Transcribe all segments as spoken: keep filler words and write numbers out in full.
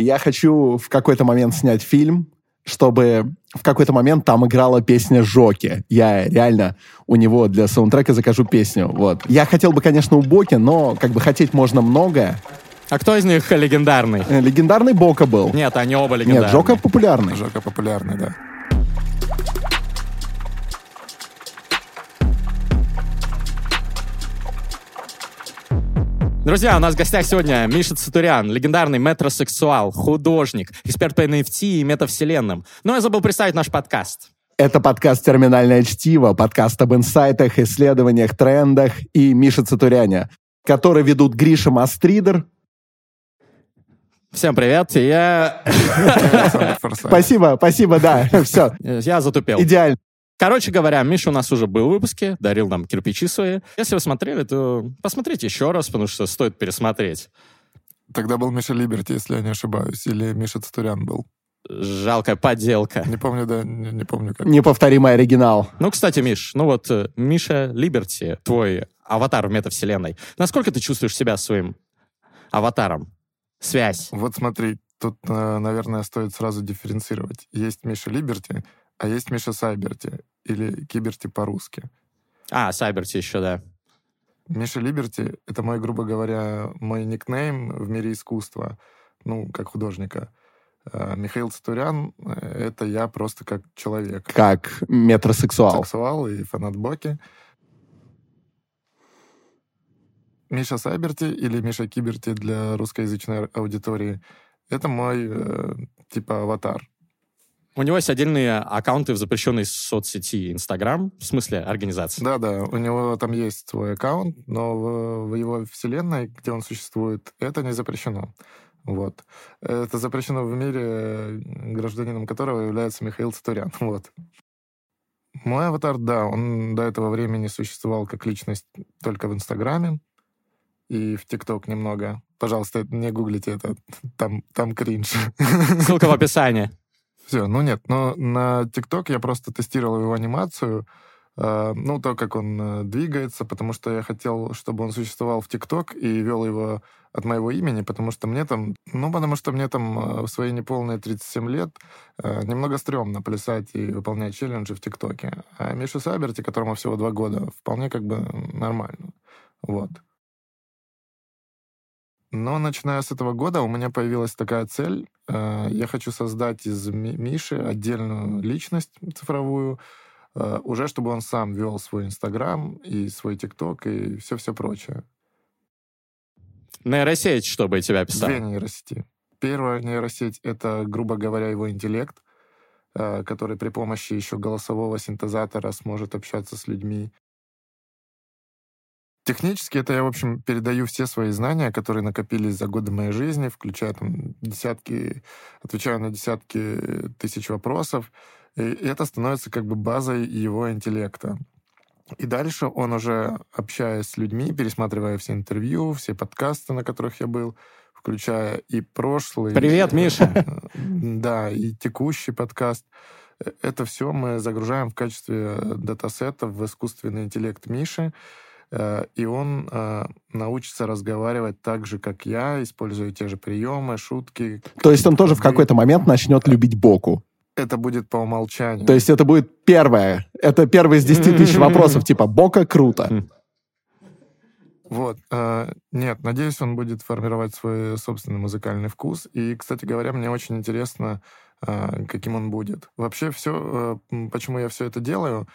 Я хочу в какой-то момент снять фильм, чтобы в какой-то момент там играла песня Жоки. Я реально у него для саундтрека закажу песню. Вот. Я хотел бы, конечно, у Боки, но как бы хотеть можно многое. А кто из них легендарный? Легендарный Бока был. Нет, они оба легендарные. Нет, Жока популярный. Жока популярный, да. Друзья, у нас в гостях сегодня Миша Цатурян, легендарный метросексуал, художник, эксперт по эн эф ти и метавселенным. Но я забыл представить наш подкаст. Это подкаст «Терминальное чтиво», подкаст об инсайтах, исследованиях, трендах и Мише Цатуряне, который ведут Гриша Мастридер. Всем привет, я... Спасибо, спасибо, да, все. Я затупел. Идеально. Короче говоря, Миша у нас уже был в выпуске, дарил нам кирпичи свои. Если вы смотрели, то посмотрите еще раз, потому что стоит пересмотреть. Тогда был Миша Либерти, если я не ошибаюсь, или Миша Цатурян был. Жалкая подделка. Не помню, да, не, не помню как. Неповторимый оригинал. Ну, кстати, Миш, ну вот Миша Либерти, твой аватар в метавселенной. Насколько ты чувствуешь себя своим аватаром? Связь. Вот смотри, тут, наверное, стоит сразу дифференцировать. Есть Миша Либерти, а есть Миша Сайберти, или Киберти по-русски. А, Сайберти еще, да. Миша Либерти — это мой, грубо говоря, мой никнейм в мире искусства, ну, как художника. А Михаил Цатурян — это я просто как человек. Как метросексуал. Сексуал и фанат Боки. Миша Сайберти, или Миша Киберти для русскоязычной аудитории — это мой, типа, аватар. У него есть отдельные аккаунты в запрещенной соцсети Инстаграм, в смысле организации. Да-да, у него там есть свой аккаунт, но в, в его вселенной, где он существует, это не запрещено. Вот. Это запрещено в мире, гражданином которого является Михаил Цатурян. Вот. Мой аватар, да, он до этого времени существовал как личность только в Инстаграме и в ТикТок немного. Пожалуйста, не гуглите это, там, там кринж. Ссылка в описании. Все, ну нет, но на ТикТок я просто тестировал его анимацию, э, ну, то, как он э, двигается, потому что я хотел, чтобы он существовал в ТикТок и вел его от моего имени, потому что мне там, ну, потому что мне там в свои неполные тридцать семь лет э, немного стрёмно плясать и выполнять челленджи в ТикТоке. А Миша Сайберти, которому всего два года, вполне как бы нормально, вот. Но, начиная с этого года, у меня появилась такая цель. Я хочу создать из Миши отдельную личность цифровую, уже чтобы он сам вел свой Инстаграм и свой ТикТок и все-все прочее. Нейросеть, чтобы тебя писала? Две нейросети. Первая нейросеть — это, грубо говоря, его интеллект, который при помощи еще голосового синтезатора сможет общаться с людьми. Технически это я, в общем, передаю все свои знания, которые накопились за годы моей жизни, включая там десятки, отвечаю на десятки тысяч вопросов, и это становится как бы базой его интеллекта. И дальше он уже, общаясь с людьми, пересматривая все интервью, все подкасты, на которых я был, включая и прошлый... Привет, Миша! Да, и текущий подкаст. Это все мы загружаем в качестве датасетов в искусственный интеллект Миши, и он э, научится разговаривать так же, как я, используя те же приемы, шутки. То есть он тоже в какой-то момент начнет любить Боку? Это будет по умолчанию. То есть это будет первое. Это первый из десяти тысяч вопросов, типа «Бока круто». Вот. Э, нет, надеюсь, он будет формировать свой собственный музыкальный вкус. И, кстати говоря, мне очень интересно, э, каким он будет. Вообще все, э, почему я все это делаю...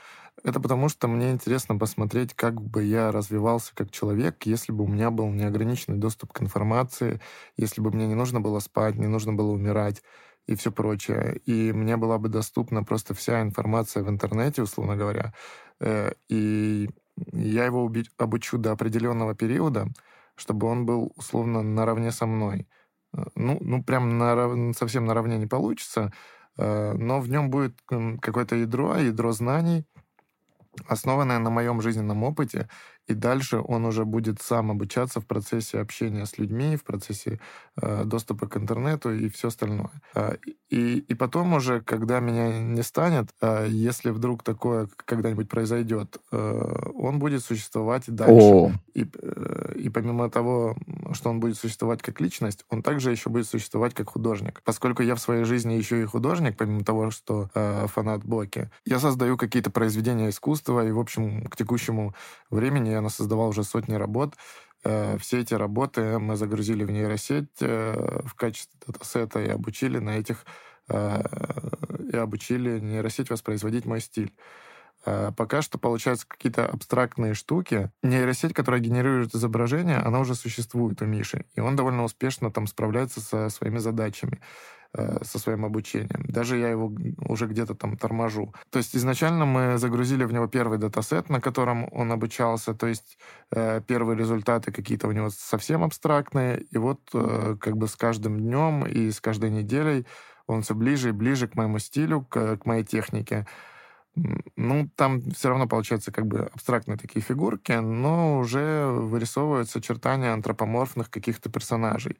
Это потому, что мне интересно посмотреть, как бы я развивался как человек, если бы у меня был неограниченный доступ к информации, если бы мне не нужно было спать, не нужно было умирать и все прочее. И мне была бы доступна просто вся информация в интернете, условно говоря. И я его обучу до определенного периода, чтобы он был, условно, наравне со мной. Ну, ну прям нарав... совсем наравне не получится, но в нем будет какое-то ядро, ядро знаний, основанная на моем жизненном опыте и дальше он уже будет сам обучаться в процессе общения с людьми, в процессе э, доступа к интернету и все остальное. И, и потом уже, когда меня не станет, э, если вдруг такое когда-нибудь произойдет, э, он будет существовать и дальше. И, э, и помимо того, что он будет существовать как личность, он также еще будет существовать как художник. Поскольку я в своей жизни еще и художник, помимо того, что э, фанат Боки, я создаю какие-то произведения искусства, и, в общем, к текущему времени я создавал уже сотни работ. Все эти работы мы загрузили в нейросеть в качестве датасета и обучили на этих... и обучили нейросеть воспроизводить мой стиль. Пока что получаются какие-то абстрактные штуки. Нейросеть, которая генерирует изображение, она уже существует у Миши, и он довольно успешно там справляется со своими задачами, со своим обучением. Даже я его уже где-то там торможу. То есть изначально мы загрузили в него первый датасет, на котором он обучался, то есть первые результаты какие-то у него совсем абстрактные, и вот как бы с каждым днем и с каждой неделей он все ближе и ближе к моему стилю, к, к моей технике. Ну, там все равно получаются как бы абстрактные такие фигурки, но уже вырисовываются очертания антропоморфных каких-то персонажей.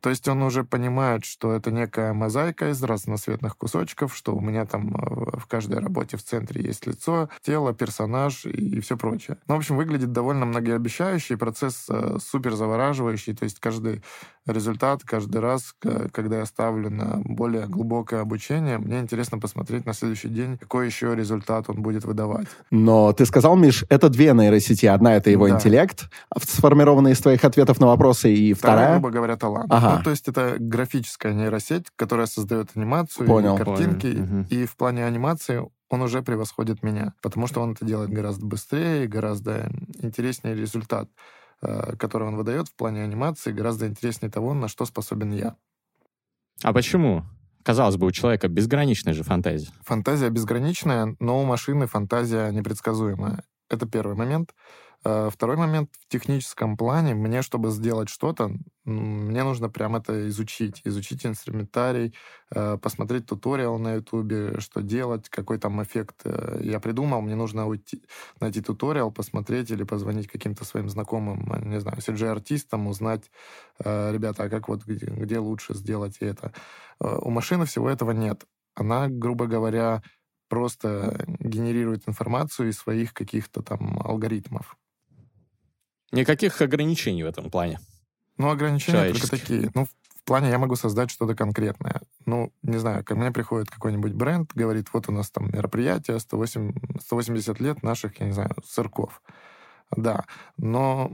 То есть он уже понимает, что это некая мозаика из разноцветных кусочков, что у меня там в каждой работе в центре есть лицо, тело, персонаж и, и все прочее. Ну, в общем, выглядит довольно многообещающий, процесс э, супер завораживающий, то есть каждый результат, каждый раз, к- когда я ставлю на более глубокое обучение, мне интересно посмотреть на следующий день, какой еще результат он будет выдавать. Но ты сказал, Миш, это две нейросети. Одна — это его да. интеллект, сформированный из твоих ответов на вопросы, и вторая... вторая талант. Ага. Ну, то есть это графическая нейросеть, которая создает анимацию, понял, и картинки. Понял. И в плане анимации он уже превосходит меня, потому что он это делает гораздо быстрее, гораздо интереснее результат, который он выдает в плане анимации, гораздо интереснее того, на что способен я. А почему? Казалось бы, у человека безграничная же фантазия. Фантазия безграничная, но у машины фантазия непредсказуемая. Это первый момент. Второй момент, в техническом плане, мне, чтобы сделать что-то, мне нужно прям это изучить. Изучить инструментарий, посмотреть туториал на Ютубе, что делать, какой там эффект я придумал. Мне нужно уйти, найти туториал, посмотреть или позвонить каким-то своим знакомым, не знаю, си джи-артистам, узнать, ребята, а как вот, где, где лучше сделать это. У машины всего этого нет. Она, грубо говоря, просто генерирует информацию из своих каких-то там алгоритмов. Никаких ограничений в этом плане. Ну, ограничения только такие. Ну, в плане я могу создать что-то конкретное. Ну, не знаю, ко мне приходит какой-нибудь бренд, говорит, вот у нас там мероприятие, сто восемьдесят лет наших, я не знаю, цирков. Да, но...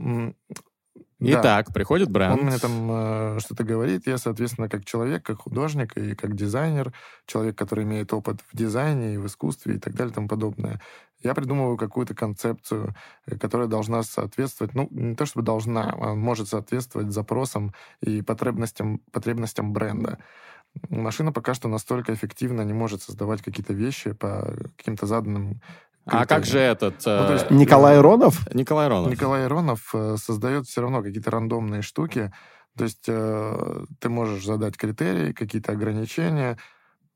Итак, да, приходит бренд. Он мне там э, что-то говорит. Я, соответственно, как человек, как художник и как дизайнер, человек, который имеет опыт в дизайне и в искусстве и так далее и тому подобное, я придумываю какую-то концепцию, которая должна соответствовать, ну, не то чтобы должна, а может соответствовать запросам и потребностям, потребностям бренда. Машина пока что настолько эффективно не может создавать какие-то вещи по каким-то заданным... А как же этот... Ну, то есть, Николай Иронов? Николай Иронов. Николай Иронов создает все равно какие-то рандомные штуки. То есть э, ты можешь задать критерии, какие-то ограничения.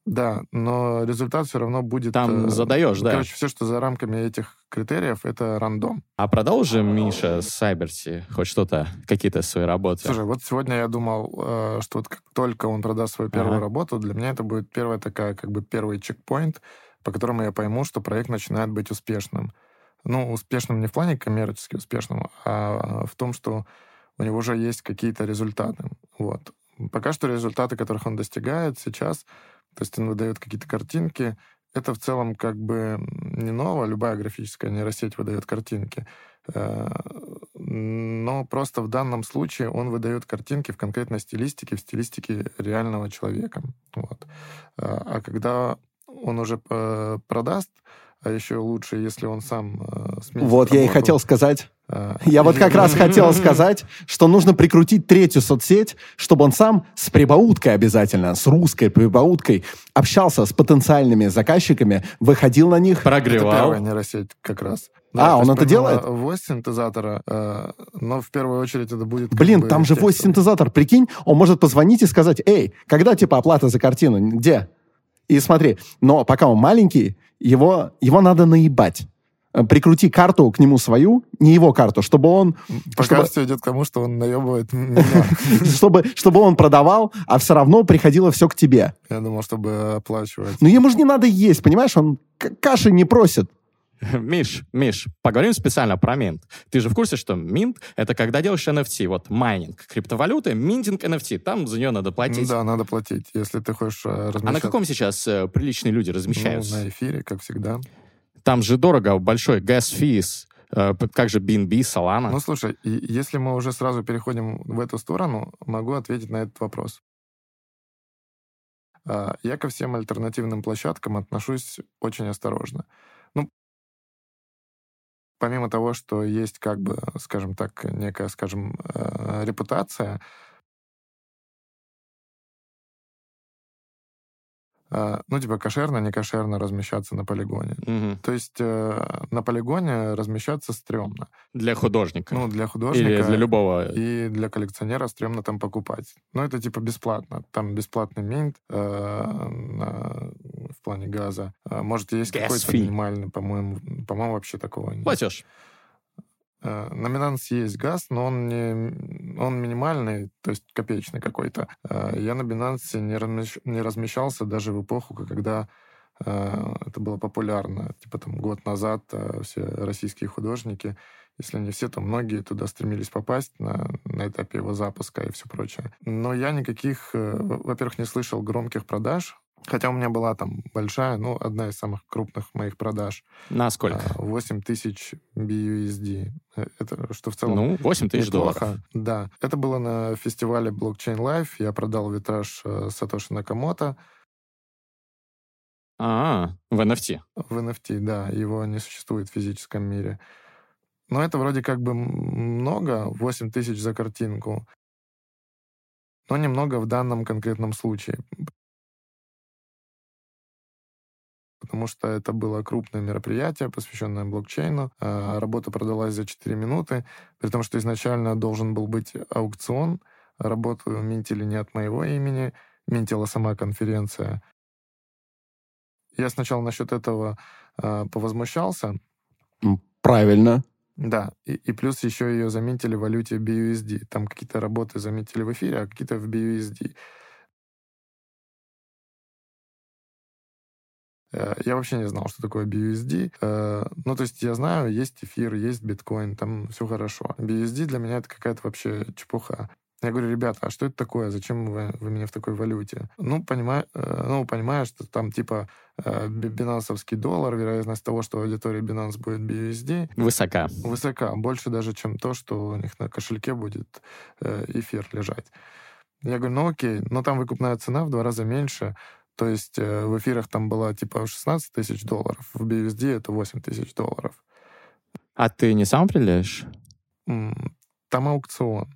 Да, но результат все равно будет... Там э, задаешь, короче, да. Короче, все, что за рамками этих критериев, это рандом. А продолжим, Миша, с Сайберси хоть что-то, какие-то свои работы? Слушай, вот сегодня я думал, э, что вот как только он продаст свою первую ага. работу, для меня это будет первая такая, как бы первый чекпоинт, по которому я пойму, что проект начинает быть успешным. Ну, успешным не в плане коммерчески успешным, а в том, что у него уже есть какие-то результаты. Вот. Пока что результаты, которых он достигает сейчас, то есть он выдает какие-то картинки, это в целом как бы не ново, любая графическая нейросеть выдает картинки, но просто в данном случае он выдает картинки в конкретной стилистике, в стилистике реального человека. Вот. А когда он уже э, продаст, а еще лучше, если он сам э, сменит. Вот я и хотел сказать. А, я и... вот как раз хотел сказать, что нужно прикрутить третью соцсеть, чтобы он сам с прибауткой обязательно, с русской прибауткой общался с потенциальными заказчиками, выходил на них. Прогревал. Это первая нейросеть как раз. Да, а, он это делает? Voice синтезатора, э, но в первую очередь это будет... Блин, бы, там же voice синтезатор, прикинь, он может позвонить и сказать, эй, когда типа оплата за картину, где? И смотри, но пока он маленький, его, его надо наебать. прикрути карту к нему свою, не его карту, чтобы он... Пока чтобы... все идет к тому, что он наебывает меня. Чтобы он продавал, а все равно приходило все к тебе. Я думал, чтобы оплачивать. Ну ему же не надо есть, понимаешь? Он каши не просит. Миш, Миш, поговорим специально про минт. Ты же в курсе, что минт — это когда делаешь эн эф ти, вот майнинг криптовалюты, минтинг эн эф ти, там за нее надо платить. Да, надо платить, если ты хочешь размещать. А на каком сейчас э, приличные люди размещаются? Ну, на эфире, как всегда. Там же дорого, большой gas fees, э, как же би эн би, Solana. Ну, слушай, если мы уже сразу переходим в эту сторону, могу ответить на этот вопрос. Я ко всем альтернативным площадкам отношусь очень осторожно. Помимо того, что есть, как бы, скажем так, некая, скажем, э, репутация, э, ну, типа, кошерно, не кошерно размещаться на полигоне. Угу. То есть э, на полигоне размещаться стрёмно. Для художника. Ну, для художника. Или для любого. И для коллекционера стрёмно там покупать. Но это, типа, бесплатно. Там бесплатный минт э, на... в плане газа. Может, есть Gas какой-то fee. Минимальный, по-моему, по-моему, вообще такого нет. Платеж. На Binance есть газ, но он, не, он минимальный, то есть копеечный какой-то. Я на Binance не, размещ, не размещался даже в эпоху, когда это было популярно. Типа там год назад все российские художники, если не все, то многие туда стремились попасть на, на этапе его запуска и все прочее. Но я никаких, во-первых, не слышал громких продаж, хотя у меня была там большая, ну, одна из самых крупных моих продаж. На сколько? восемь тысяч би ю эс ди. Это что в целом... Ну, восемь тысяч долларов. Да. Это было на фестивале Blockchain Life. Я продал витраж Сатоши Накамото. А-а-а, в эн эф ти. В эн эф ти, да. Его не существует в физическом мире. Но это вроде как бы много, восемь тысяч за картинку. Но немного в данном конкретном случае. Потому что это было крупное мероприятие, посвященное блокчейну. Работа продалась за четыре минуты, при том, что изначально должен был быть аукцион. Работу минтили не от моего имени, минтила сама конференция. Я сначала насчет этого повозмущался. Правильно. Да, и, и плюс еще ее заминтили в валюте би ю эс ди. Там какие-то работы заминтили в эфире, а какие-то в би ю эс ди. Я вообще не знал, что такое би ю эс ди. Ну, то есть я знаю, есть эфир, есть биткоин, там все хорошо. би ю эс ди для меня это какая-то вообще чепуха. Я говорю, ребята, а что это такое? Зачем вы, вы меня в такой валюте? Ну, понимаю, ну, понимаю, что там типа бинансовский доллар, вероятность того, что в аудитории Binance будет би ю эс ди... Высока. Высока. Больше даже, чем то, что у них на кошельке будет эфир лежать. Я говорю, ну окей, но там выкупная цена в два раза меньше. То есть э, в эфирах там было типа шестнадцать тысяч долларов, в би ю эс ди это восемь тысяч долларов. А ты не сам определяешь? Там аукцион.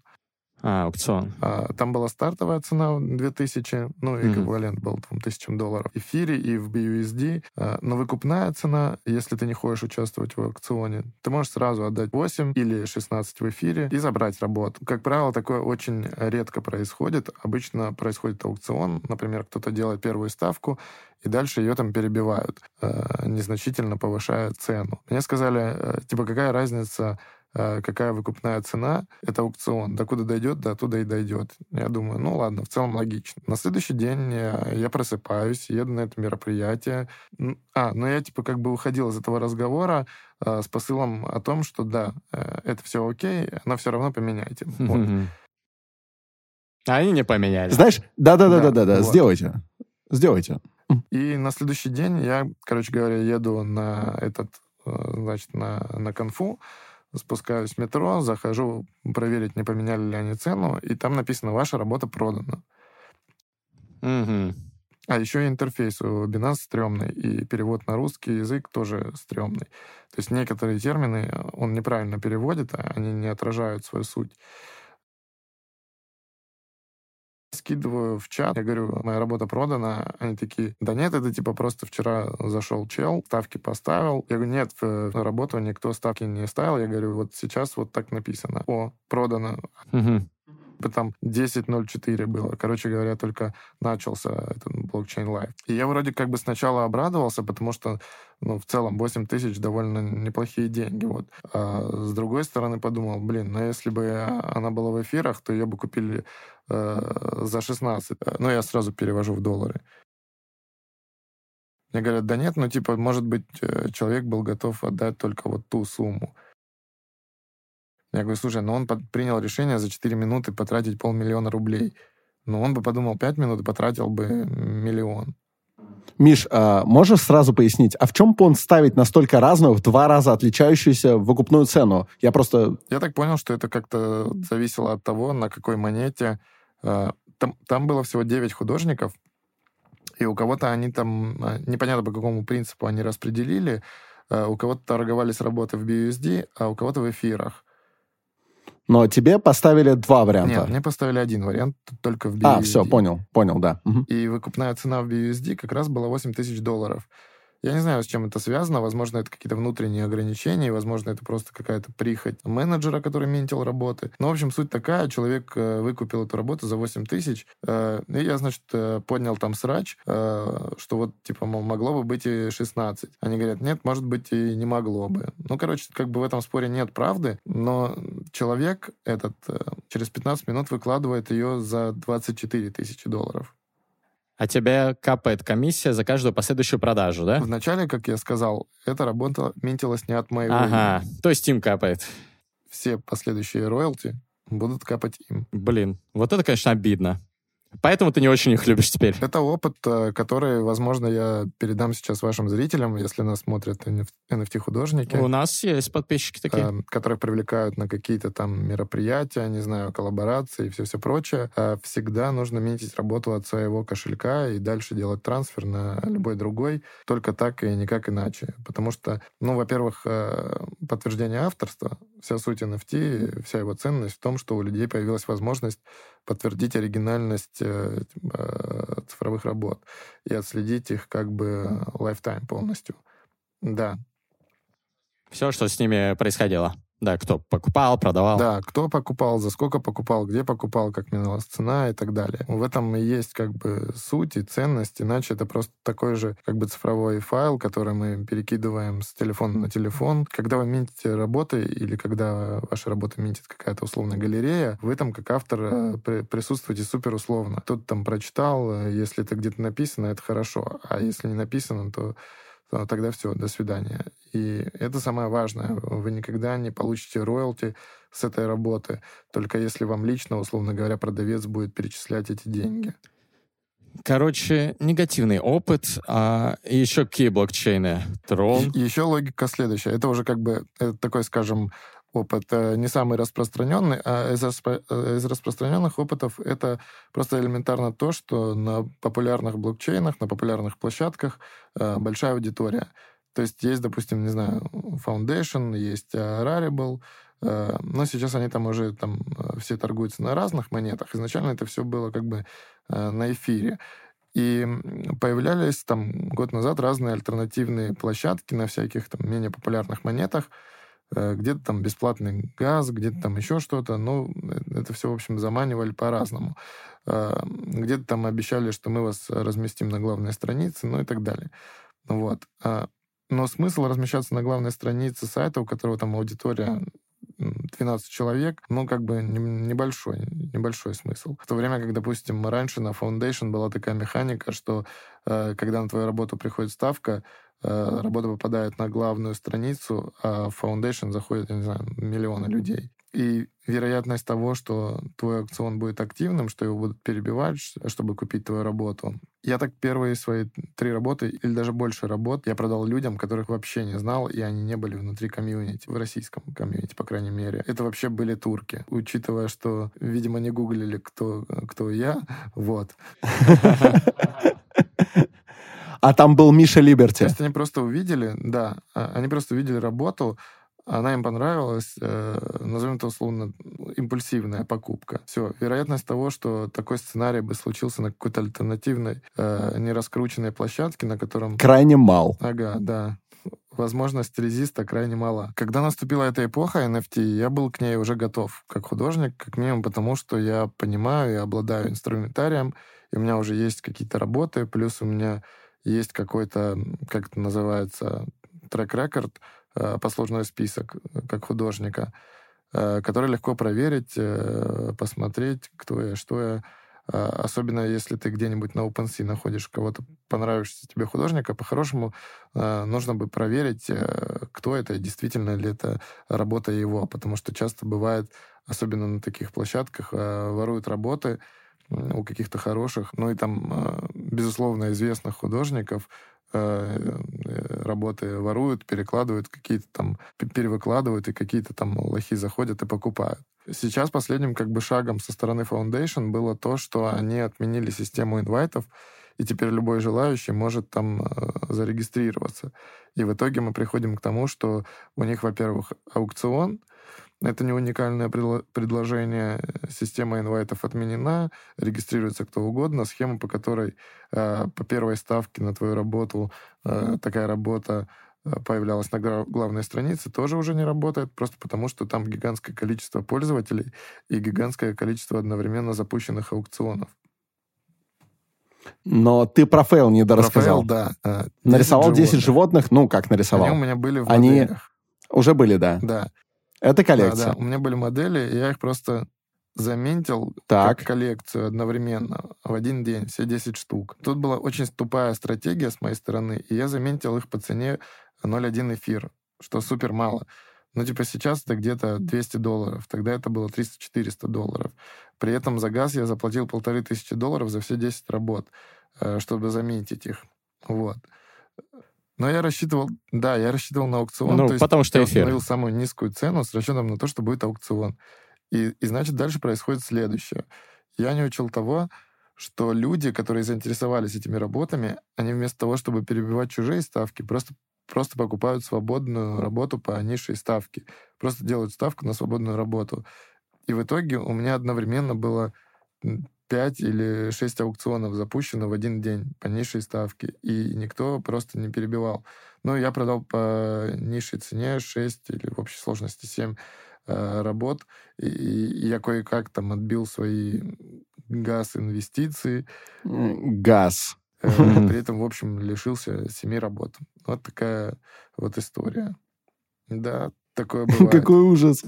А, аукцион. А, там была стартовая цена две тысячи, ну, эквивалент mm-hmm. был две тысячи долларов в эфире и в би ю эс ди. А, но выкупная цена, если ты не хочешь участвовать в аукционе, ты можешь сразу отдать восемь или шестнадцать в эфире и забрать работу. Как правило, такое очень редко происходит. Обычно происходит аукцион, например, кто-то делает первую ставку, и дальше ее там перебивают, а, незначительно повышая цену. Мне сказали, типа, какая разница... какая выкупная цена, это аукцион. Докуда дойдет, до туда и дойдет. Я думаю, ну ладно, в целом логично. На следующий день я просыпаюсь, еду на это мероприятие. А, ну я типа как бы уходил из этого разговора а, с посылом о том, что да, это все окей, но все равно поменяйте. Вот. А они не поменяли. Знаешь, да-да-да-да-да, вот. Сделайте. Сделайте. И на следующий день я, короче говоря, еду на этот, значит, на, на конфу, спускаюсь в метро, захожу проверить, не поменяли ли они цену, и там написано «Ваша работа продана». Mm-hmm. А еще и интерфейс у Binance стрёмный, и перевод на русский язык тоже стрёмный. То есть некоторые термины он неправильно переводит, а они не отражают свою суть. Скидываю в чат, я говорю, моя работа продана. Они такие, да нет, это типа просто вчера зашел чел, ставки поставил. Я говорю, нет, в работу никто ставки не ставил. Я говорю, вот сейчас вот так написано. О, продано. Угу. там десять ноль четыре было. Короче говоря, только начался этот Blockchain Life. И я вроде как бы сначала обрадовался, потому что, ну, в целом восемь тысяч довольно неплохие деньги. Вот. А с другой стороны подумал, блин, ну, если бы она была в эфирах, то ее бы купили э, за шестнадцать. Ну, я сразу перевожу в доллары. Мне говорят, да нет, ну, типа, может быть, человек был готов отдать только вот ту сумму. Я говорю, слушай, ну он под... принял решение за четыре минуты потратить полмиллиона рублей. Ну, он бы подумал пять минут и потратил бы миллион. Миш, а можешь сразу пояснить, а в чем понт ставить настолько разную, в два раза отличающуюся выкупную цену? Я просто... Я так понял, что это как-то зависело от того, на какой монете. Там, там было всего девять художников, и у кого-то они там, непонятно по какому принципу они распределили, у кого-то торговались работы в би ю эс ди, а у кого-то в эфирах. Но тебе поставили два варианта. Нет, мне поставили один вариант, только в би ю эс ди. А, все, понял, понял, да. Угу. И выкупная цена в би ю эс ди как раз была восемь тысяч долларов. Я не знаю, с чем это связано. Возможно, это какие-то внутренние ограничения, возможно, это просто какая-то прихоть менеджера, который минтил работы. Но, в общем, суть такая. Человек выкупил эту работу за восемь тысяч. И я, значит, поднял там срач, что вот, типа, мол, могло бы быть и шестнадцать. Они говорят, нет, может быть, и не могло бы. Ну, короче, как бы в этом споре нет правды, но человек этот через пятнадцать минут выкладывает ее за двадцать четыре тысячи долларов. А тебе капает комиссия за каждую последующую продажу, да? Вначале, как я сказал, эта работа минтилась не от моего имени. Ага, то есть им капает. Все последующие роялти будут капать им. Блин, вот это, конечно, обидно. Поэтому ты не очень их любишь теперь. Это опыт, который, возможно, я передам сейчас вашим зрителям, если нас смотрят эн эф ти-художники. У нас есть подписчики такие. Которых привлекают на какие-то там мероприятия, не знаю, коллаборации и все-все прочее. Всегда нужно минтить работу от своего кошелька и дальше делать трансфер на любой другой. Только так и никак иначе. Потому что, ну, во-первых, подтверждение авторства, вся суть эн эф ти, вся его ценность в том, что у людей появилась возможность подтвердить оригинальность э, э, цифровых работ и отследить их как бы лайфтайм полностью. Да. Все, что с ними происходило. Да, кто покупал, продавал. Да, кто покупал, за сколько покупал, где покупал, как менялась цена и так далее. В этом и есть как бы суть и ценность, иначе это просто такой же как бы цифровой файл, который мы перекидываем с телефона на телефон. Когда вы минтите работы или когда ваша работа минтит какая-то условная галерея, вы там как автор присутствуете супер условно. Кто-то там прочитал, если это где-то написано, это хорошо, а если не написано, то... тогда все, до свидания. И это самое важное. Вы никогда не получите роялти с этой работы, только если вам лично, условно говоря, продавец будет перечислять эти деньги. Короче, негативный опыт. А еще какие блокчейны? Трон? Е- еще логика следующая. Это уже как бы это такой, скажем, опыт не самый распространенный, а из, распро... из распространенных опытов это просто элементарно то, что на популярных блокчейнах, на популярных площадках э, большая аудитория. То есть есть, допустим, не знаю, Foundation, есть Rarible, э, но сейчас они там уже там, все торгуются на разных монетах. Изначально это все было как бы э, на эфире. И появлялись там год назад разные альтернативные площадки на всяких там менее популярных монетах, где-то там бесплатный газ, где-то там еще что-то. Ну, это все, в общем, заманивали по-разному. Где-то там обещали, что мы вас разместим на главной странице, ну и так далее. Вот. Но смысл размещаться на главной странице сайта, у которого там аудитория двенадцать человек, ну, как бы небольшой, небольшой смысл. В то время как, допустим, раньше на Foundation была такая механика, что когда на твою работу приходит ставка, работа попадает на главную страницу, а в Foundation заходит, я не знаю, миллионы людей. И вероятность того, что твой аукцион будет активным, что его будут перебивать, чтобы купить твою работу. Я так первые свои три работы, или даже больше работ, я продал людям, которых вообще не знал, и они не были внутри комьюнити, в российском комьюнити, по крайней мере. Это вообще были турки. Учитывая, что, видимо, не гуглили, кто, кто я, вот. А там был Миша Либерти. То есть они просто увидели, да, они просто увидели работу, она им понравилась, назовем это условно, импульсивная покупка. Все, вероятность того, что такой сценарий бы случился на какой-то альтернативной, нераскрученной площадке, на котором... Крайне мал. Ага, да. возможность резиста крайне мала. Когда наступила эта эпоха эн эф ти, я был к ней уже готов, как художник, как минимум потому, что я понимаю и обладаю инструментарием, и у меня уже есть какие-то работы, плюс у меня есть какой-то, как это называется, трек-рекорд, послужной список как художника, который легко проверить, посмотреть, кто я, что я. Особенно если ты где-нибудь на OpenSea находишь кого-то понравившегося тебе художника, по-хорошему нужно бы проверить, кто это и действительно ли это работа его. Потому что часто бывает, особенно на таких площадках, воруют работы у каких-то хороших, ну и там, безусловно, известных художников, работы воруют, перекладывают, какие-то там перевыкладывают, и какие-то там лохи заходят и покупают. Сейчас последним как бы шагом со стороны Foundation было то, что они отменили систему инвайтов, и теперь любой желающий может там зарегистрироваться. И в итоге мы приходим к тому, что у них, во-первых, аукцион, это не уникальное предложение. Система инвайтов отменена, регистрируется кто угодно. Схема, по которой э, по первой ставке на твою работу э, такая работа появлялась на главной странице, тоже уже не работает, просто потому что там гигантское количество пользователей и гигантское количество одновременно запущенных аукционов. Но ты про фейл не дорассказал. Про фейл, да. Нарисовал десять животных. животных, ну как нарисовал? Они у меня были в Они моделях. Уже были, да. Да. Это коллекция. Да, да, у меня были модели, и я их просто заминтил как коллекцию одновременно, в один день, все десять штук. Тут была очень тупая стратегия с моей стороны, и я заминтил их по цене ноль целых одна десятая эфир, что супер мало. Ну, типа сейчас это где-то двести долларов, тогда это было триста-четыреста долларов. При этом за газ я заплатил полторы тысячи долларов за все десять работ, чтобы заминтить их. Вот. Но я рассчитывал, да, я рассчитывал на аукцион, ну, то есть потому что я эфир. установил самую низкую цену с расчетом на то, что будет аукцион. И, и значит, дальше происходит следующее. Я не учел того, что люди, которые заинтересовались этими работами, они вместо того, чтобы перебивать чужие ставки, просто, просто покупают свободную работу по низшей ставке. Просто делают ставку на свободную работу. И в итоге у меня одновременно было пять или шесть аукционов запущено в один день по низшей ставке, и никто просто не перебивал. Ну, я продал по низшей цене шесть или в общей сложности семь э, работ, и, и я кое-как там отбил свои газ-инвестиции. Газ. Э, при этом, в общем, лишился семи работ. Вот такая вот история. Да, такое бывает. Какой ужас.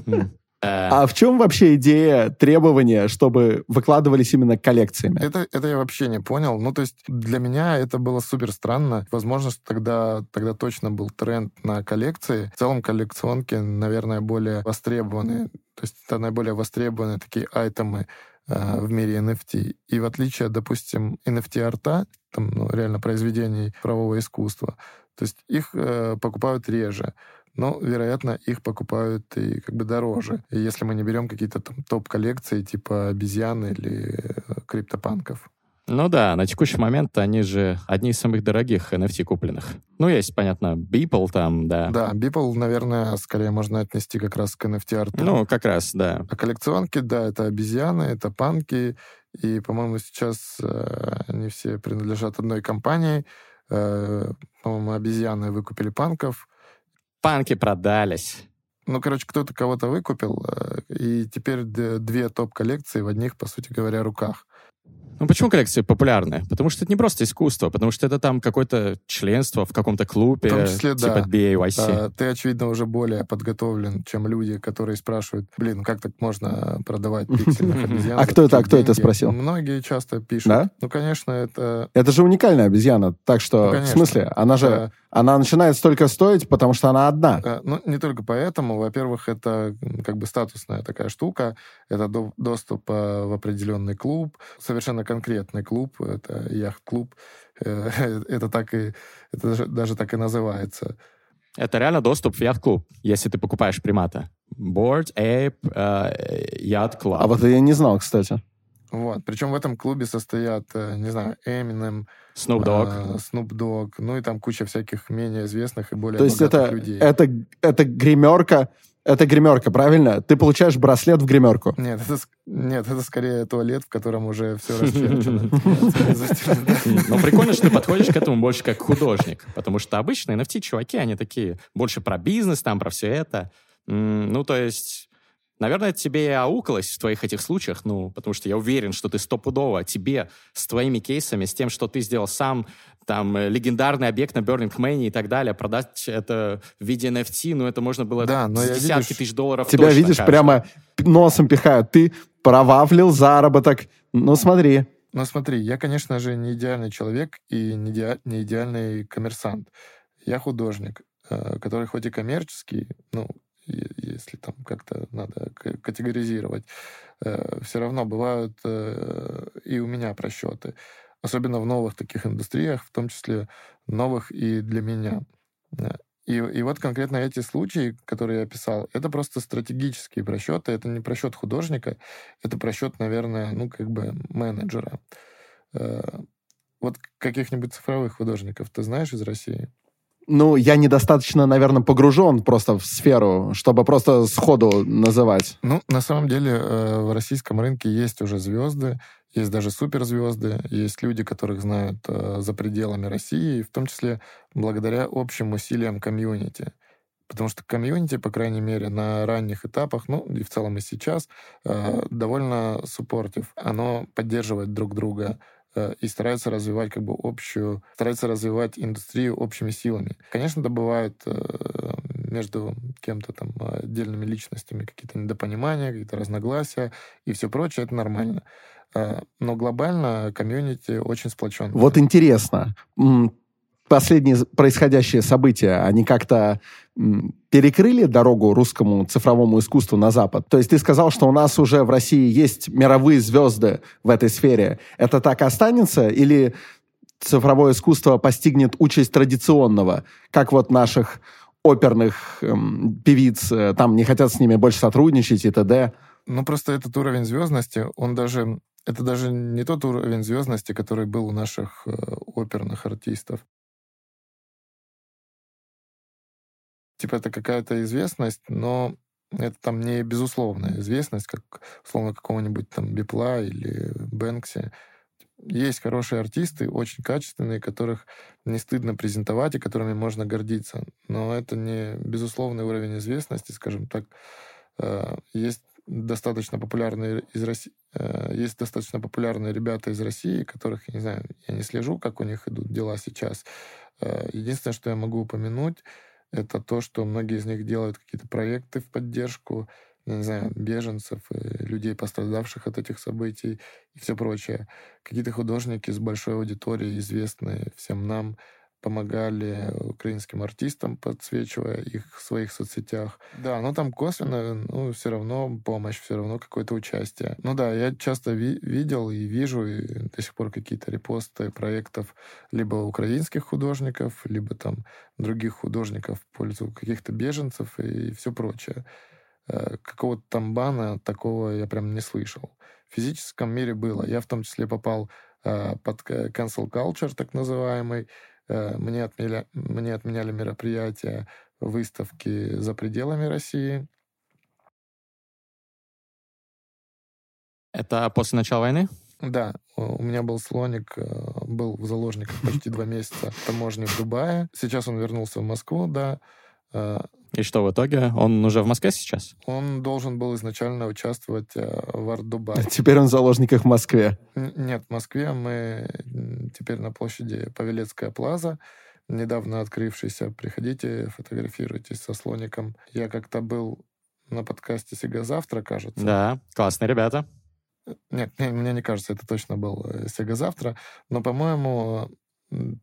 А в чем вообще идея требования, чтобы выкладывались именно коллекциями? Это, это я вообще не понял. Ну, то есть для меня это было супер странно. Возможно, что тогда, тогда точно был тренд на коллекции. В целом коллекционки, наверное, более востребованы. То есть это наиболее востребованные такие айтемы э, в мире эн эф ти. И в отличие, допустим, эн эф ти-арта, там, ну, реально произведений правового искусства, то есть их э, покупают реже. Но, вероятно, их покупают и как бы дороже. И если мы не берем какие-то там топ-коллекции типа обезьян или криптопанков. Ну да, на текущий момент они же одни из самых дорогих эн эф ти купленных. Ну, есть, понятно, Beeple там, да. Да, Beeple, наверное, скорее можно отнести как раз к эн эф ти-арту. Ну, как раз, да. А коллекционки, да, это обезьяны, это панки. И, по-моему, сейчас э, они все принадлежат одной компании. Э, по-моему, обезьяны выкупили панков. Панки продались. Ну, короче, кто-то кого-то выкупил, и теперь две топ-коллекции в одних, по сути говоря, руках. Ну, почему коллекции популярны? Потому что это не просто искусство, потому что это там какое-то членство в каком-то клубе, в том числе, типа да. би эй уай си. А, ты, очевидно, уже более подготовлен, чем люди, которые спрашивают, блин, как так можно продавать пиксельных обезьян? А кто это, а кто это спросил? Многие часто пишут. Ну, конечно, это... Это же уникальная обезьяна, так что, в смысле, она же... Она начинает столько стоить, потому что она одна. Ну, не только поэтому. Во-первых, это как бы статусная такая штука. Это до, доступ э, в определенный клуб. Совершенно конкретный клуб. Это яхт-клуб. Э, это так и... Это даже, даже так и называется. Это реально доступ в яхт-клуб, если ты покупаешь примата. Board Ape э, Yacht Club. А вот я не знал, кстати. Вот. Причем в этом клубе состоят, не знаю, Eminem, Snoop Dogg, э, Snoop Dogg, ну и там куча всяких менее известных и более богатых людей. То есть это, это, это гримерка Это гримерка, правильно? Ты получаешь браслет в гримерку. Нет, это, нет, это скорее туалет, в котором уже все расчерчено. Но прикольно, что ты подходишь к этому больше как художник. Потому что обычно эн эф ти-чуваки, они такие больше про бизнес, там, про все это. Ну, то есть, наверное, это тебе и аукалось в твоих этих случаях. Ну, потому что я уверен, что ты стопудово тебе с твоими кейсами, с тем, что ты сделал сам, там, легендарный объект на Burning Man и так далее, продать это в виде эн эф ти, ну, это можно было да, но с десятки видишь, тысяч долларов тебя точно. Тебя, видишь, кажется. Прямо носом пихают. Ты провафлил заработок. Ну, смотри. Ну, смотри, я, конечно же, не идеальный человек и не, иде... не идеальный коммерсант. Я художник, который хоть и коммерческий, ну, если там как-то надо категоризировать, все равно бывают и у меня просчеты. Особенно в новых таких индустриях, в том числе новых и для меня. И, и вот конкретно эти случаи, которые я описал, это просто стратегические просчеты, это не просчет художника, это просчет, наверное, ну, как бы менеджера. Вот каких-нибудь цифровых художников ты знаешь из России? Ну, я недостаточно, наверное, погружен просто в сферу, чтобы просто сходу называть. Ну, на самом деле, в российском рынке есть уже звезды, есть даже суперзвезды, есть люди, которых знают э, за пределами России, в том числе благодаря общим усилиям комьюнити. Потому что комьюнити, по крайней мере, на ранних этапах, ну и в целом и сейчас, э, довольно суппортив. Оно поддерживает друг друга э, и старается развивать как бы общую, старается развивать индустрию общими силами. Конечно, да, бывают э, между кем-то там отдельными личностями какие-то недопонимания, какие-то разногласия и все прочее, это нормально. Но глобально комьюнити очень сплочен. Вот интересно, последние происходящие события, они как-то перекрыли дорогу русскому цифровому искусству на Запад? То есть ты сказал, что у нас уже в России есть мировые звезды в этой сфере. Это так и останется? Или цифровое искусство постигнет участь традиционного? Как вот наших оперных эм, певиц, э, там не хотят с ними больше сотрудничать и т.д.? Ну, просто этот уровень звездности, он даже... Это даже не тот уровень звездности, который был у наших э, оперных артистов. Типа это какая-то известность, но это там не безусловная известность, как, условно, какого-нибудь там Бипла или Бэнкси. Есть хорошие артисты, очень качественные, которых не стыдно презентовать и которыми можно гордиться. Но это не безусловный уровень известности, скажем так. Э, есть достаточно популярные из России, э, есть достаточно популярные ребята из России, которых, я не знаю, я не слежу, как у них идут дела сейчас. Э, единственное, что я могу упомянуть, это то, что многие из них делают какие-то проекты в поддержку, я не знаю, беженцев, э, людей, пострадавших от этих событий и все прочее. Какие-то художники с большой аудиторией, известные всем нам, помогали украинским артистам, подсвечивая их в своих соцсетях. Да, но там косвенно, ну, все равно помощь, все равно какое-то участие. Ну да, я часто ви- видел и вижу и до сих пор какие-то репосты проектов либо украинских художников, либо там других художников в пользу каких-то беженцев и все прочее. Какого-то там бана такого я прям не слышал. В физическом мире было. Я в том числе попал под cancel culture, так называемый. Мне отменяли, мне отменяли мероприятия, выставки за пределами России. Это после начала войны? Да. У меня был слоник, был в заложниках почти два месяца в таможне в Дубае. Сейчас он вернулся в Москву, да. И что в итоге? Он уже в Москве сейчас? Он должен был изначально участвовать в арт-Дубае. Теперь он в заложниках в Москве. Н- нет, в Москве мы теперь на площади Павелецкая Плаза, недавно открывшийся. Приходите, фотографируйтесь со слоником. Я как-то был на подкасте «Сега завтра», кажется. Да, классные ребята. Нет, не, мне не кажется, это точно был «Сега завтра». Но, по-моему...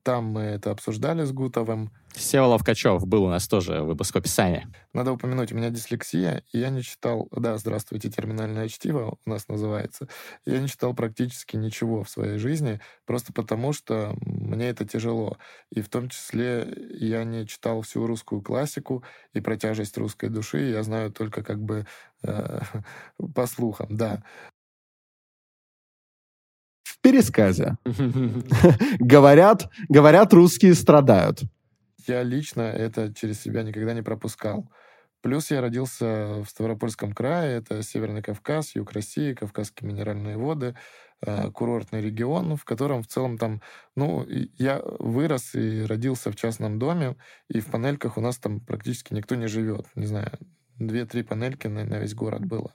Там мы это обсуждали с Гутовым. Севолов Качев был у нас тоже выпуск описания. Надо упомянуть, у меня дислексия, и я не читал... Да, здравствуйте, терминальное чтиво у нас называется. Я не читал практически ничего в своей жизни, просто потому что мне это тяжело. И в том числе я не читал всю русскую классику, и про тяжесть русской души я знаю только как бы э, по слухам, да. В пересказе. говорят, говорят, русские страдают. Я лично это через себя никогда не пропускал. Плюс я родился в Ставропольском крае, это Северный Кавказ, юг России, Кавказские минеральные воды, курортный регион, в котором в целом там, ну, я вырос и родился в частном доме, и в панельках у нас там практически никто не живет, не знаю, две-три панельки на, на весь город было.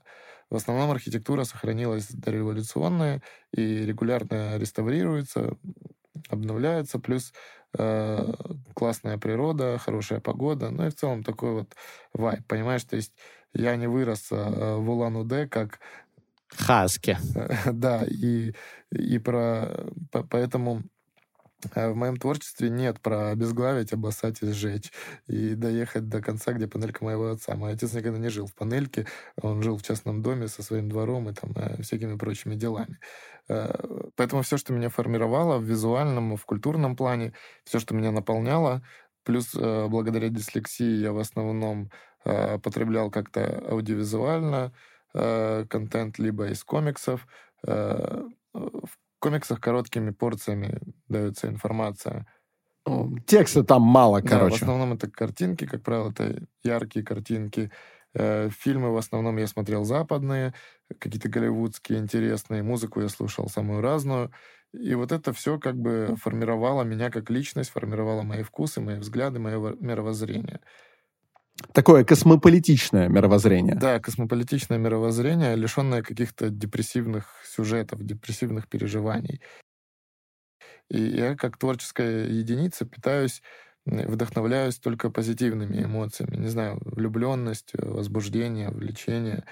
В основном архитектура сохранилась дореволюционная и регулярно реставрируется, обновляется, плюс э, классная природа, хорошая погода, ну и в целом такой вот вайб, понимаешь, то есть я не вырос э, в Улан-Удэ как... Хаски. Да, и, и про... По, поэтому в моем творчестве нет про обезглавить, обоссать и сжечь, и доехать до конца, где панелька моего отца. Мой отец никогда не жил в панельке, он жил в частном доме со своим двором и там всякими прочими делами. Поэтому все, что меня формировало в визуальном, в культурном плане, все, что меня наполняло, плюс благодаря дислексии я в основном потреблял как-то аудиовизуально контент либо из комиксов. В комиксах короткими порциями дается информация. Текста там мало, да, короче. В основном это картинки, как правило, это яркие картинки. Фильмы в основном я смотрел западные, какие-то голливудские, интересные. Музыку я слушал самую разную. И вот это все как бы формировало меня как личность, формировало мои вкусы, мои взгляды, мое мировоззрение. Такое космополитичное мировоззрение. Да, космополитичное мировоззрение, лишенное каких-то депрессивных сюжетов, депрессивных переживаний. И я как творческая единица питаюсь, вдохновляюсь только позитивными эмоциями. Не знаю, влюбленность, возбуждение, влечение.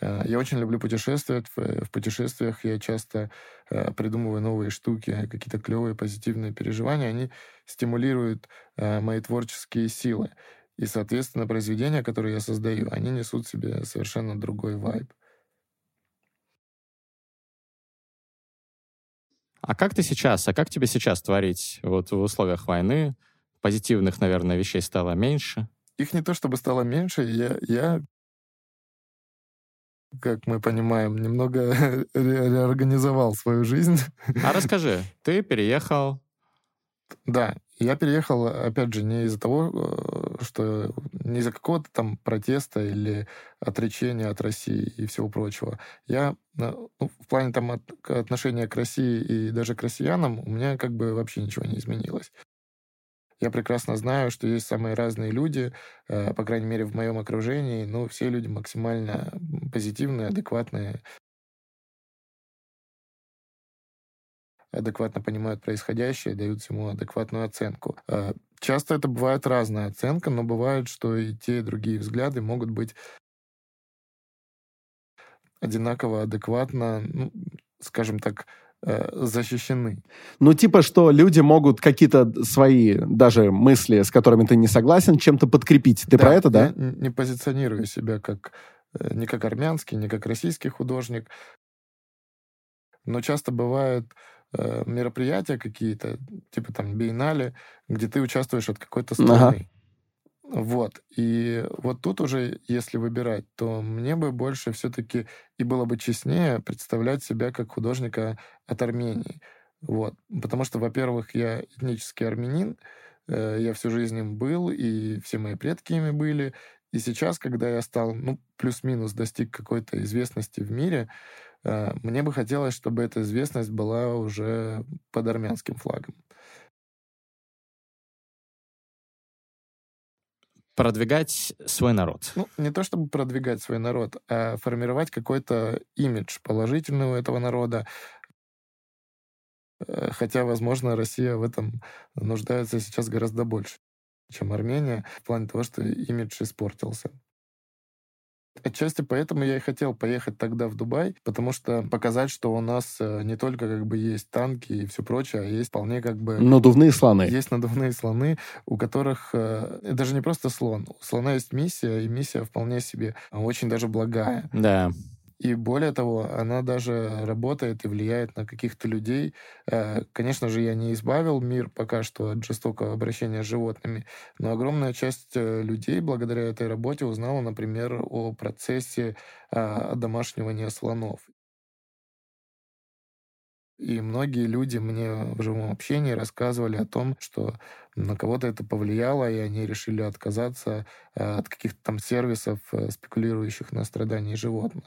Я очень люблю путешествовать. В путешествиях я часто придумываю новые штуки, какие-то клевые позитивные переживания. Они стимулируют мои творческие силы. И, соответственно, произведения, которые я создаю, они несут в себе совершенно другой вайб. А как ты сейчас, а как тебе сейчас творить? Вот в условиях войны позитивных, наверное, вещей стало меньше. Их не то чтобы стало меньше, я... я... как мы понимаем, немного ре- реорганизовал свою жизнь. А расскажи, ты переехал? Да, я переехал, опять же, не из-за того, что... не из-за какого-то там протеста или отречения от России и всего прочего. Я, ну, в плане там от, отношения к России и даже к россиянам у меня как бы вообще ничего не изменилось. Я прекрасно знаю, что есть самые разные люди, по крайней мере, в моем окружении. Ну, все люди максимально позитивные, адекватные, адекватно понимают происходящее, дают всему адекватную оценку. Часто это бывает разная оценка, но бывает, что и те, и другие взгляды могут быть одинаково адекватно, ну, скажем так, защищены. Ну, типа, что люди могут какие-то свои даже мысли, с которыми ты не согласен, чем-то подкрепить. Ты да, про это, да? Я не позиционирую себя как, не как армянский, не как российский художник. Но часто бывают э, мероприятия какие-то, типа там биеннале, где ты участвуешь от какой-то страны. Ага. Вот. И вот тут уже, если выбирать, то мне бы больше все-таки и было бы честнее представлять себя как художника от Армении. Вот. Потому что, во-первых, я этнический армянин, э, я всю жизнь им был, и все мои предки ими были. И сейчас, когда я стал, ну, плюс-минус достиг какой-то известности в мире, э, мне бы хотелось, чтобы эта известность была уже под армянским флагом. Продвигать свой народ. Ну, не то чтобы продвигать свой народ, а формировать какой-то имидж положительный у этого народа. Хотя, возможно, Россия в этом нуждается сейчас гораздо больше, чем Армения, в плане того, что имидж испортился. Отчасти поэтому я и хотел поехать тогда в Дубай, потому что показать, что у нас не только как бы есть танки и все прочее, а есть вполне как бы... Надувные слоны. Есть надувные слоны, у которых... Даже не просто слон. У слона есть миссия, и миссия вполне себе очень даже благая. Да. И более того, она даже работает и влияет на каких-то людей. Конечно же, я не избавил мир пока что от жестокого обращения с животными, но огромная часть людей благодаря этой работе узнала, например, о процессе одомашнивания слонов. И многие люди мне в живом общении рассказывали о том, что на кого-то это повлияло, и они решили отказаться от каких-то там сервисов, спекулирующих на страдании животных.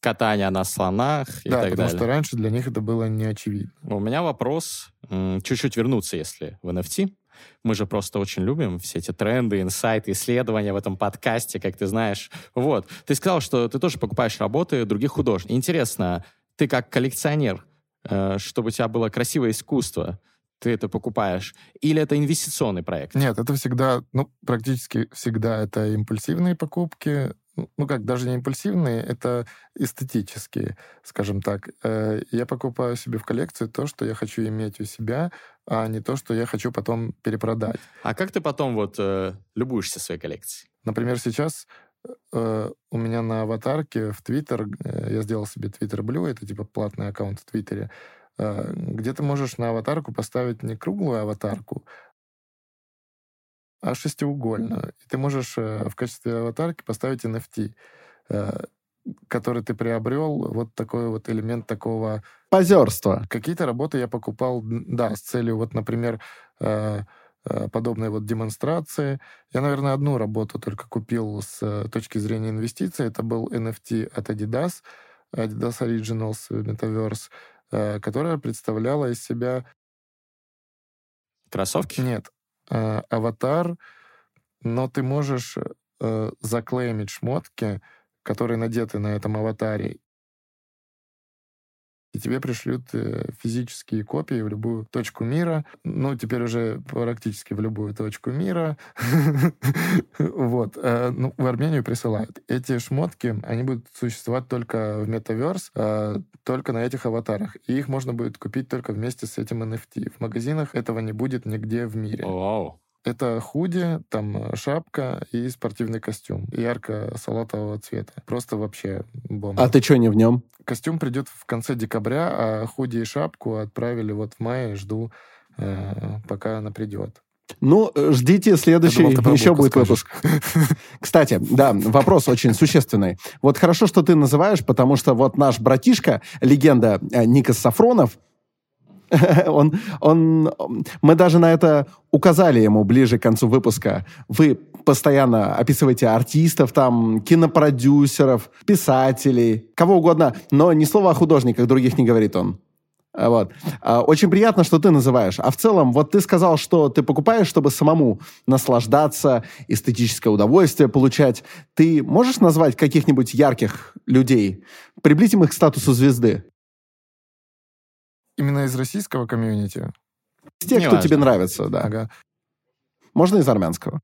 Катание на слонах и да, так далее. Да, потому что раньше для них это было неочевидно. У меня вопрос, чуть-чуть вернуться, если в эн эф ти. Мы же просто очень любим все эти тренды, инсайты, исследования в этом подкасте, как ты знаешь. Вот. Ты сказал, что ты тоже покупаешь работы других художников. Интересно, ты как коллекционер, чтобы у тебя было красивое искусство, ты это покупаешь? Или это инвестиционный проект? Нет, это всегда, ну, практически всегда это импульсивные покупки. Ну, как, даже не импульсивные, это эстетические, скажем так. Я покупаю себе в коллекцию то, что я хочу иметь у себя, а не то, что я хочу потом перепродать. А как ты потом вот э, любуешься своей коллекцией? Например, сейчас э, у меня на аватарке в Твиттер, э, я сделал себе Twitter Blue, это типа платный аккаунт в Твиттере, э, где ты можешь на аватарку поставить не круглую аватарку, а шестиугольную. И ты можешь в качестве аватарки поставить эн эф ти, который ты приобрел, вот такой вот элемент такого... Позерства. Какие-то работы я покупал, да, с целью, вот, например, подобной вот демонстрации. Я, наверное, одну работу только купил с точки зрения инвестиций. Это был эн эф ти от Adidas, Adidas Originals Metaverse, которая представляла из себя... Кроссовки? Нет. Аватар, но ты можешь э, заклеймить шмотки, которые надеты на этом аватаре, и тебе пришлют э, физические копии в любую точку мира, ну, теперь уже практически в любую точку мира. Вот. Ну, в Армению присылают. Эти шмотки, они будут существовать только в Metaverse, только на этих аватарах. И их можно будет купить только вместе с этим эн эф ти. В магазинах этого не будет нигде в мире. Вау! Это худи, там шапка и спортивный костюм. Ярко-салатового цвета. Просто вообще бомба. А ты что не в нем? Костюм придет в конце декабря, а худи и шапку отправили вот в мае. Жду, э, пока она придет. Ну, ждите следующий, думал, еще будет скажешь. Выпуск. Кстати, да, вопрос очень существенный. Вот хорошо, что ты называешь, потому что вот наш братишка, легенда Никас Сафронов, Он, он, мы даже на это указали ему ближе к концу выпуска. Вы постоянно описываете артистов, там, кинопродюсеров, писателей, кого угодно, но ни слова о художниках других не говорит он. Вот. Очень приятно, что ты называешь. А в целом, вот ты сказал, что ты покупаешь, чтобы самому наслаждаться, эстетическое удовольствие получать. Ты можешь назвать каких-нибудь ярких людей? Приблизим их к статусу звезды. Именно из российского комьюнити? Из тех, кто тебе нравится, да. Ага. Можно из армянского?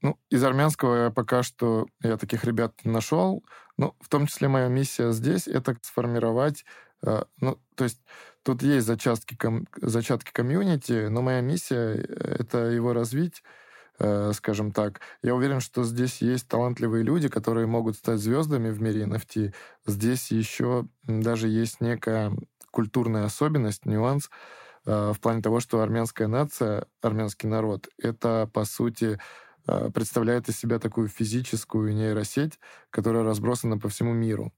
Ну, из армянского я пока что... Я таких ребят нашел. Ну, в том числе моя миссия здесь — это сформировать... Ну, то есть тут есть зачатки, ком, зачатки комьюнити, но моя миссия — это его развить, скажем так. Я уверен, что здесь есть талантливые люди, которые могут стать звездами в мире эн эф ти. Здесь еще даже есть некая... культурная особенность, нюанс э, в плане того, что армянская нация, армянский народ, это, по сути, э, представляет из себя такую физическую нейросеть, которая разбросана по всему миру.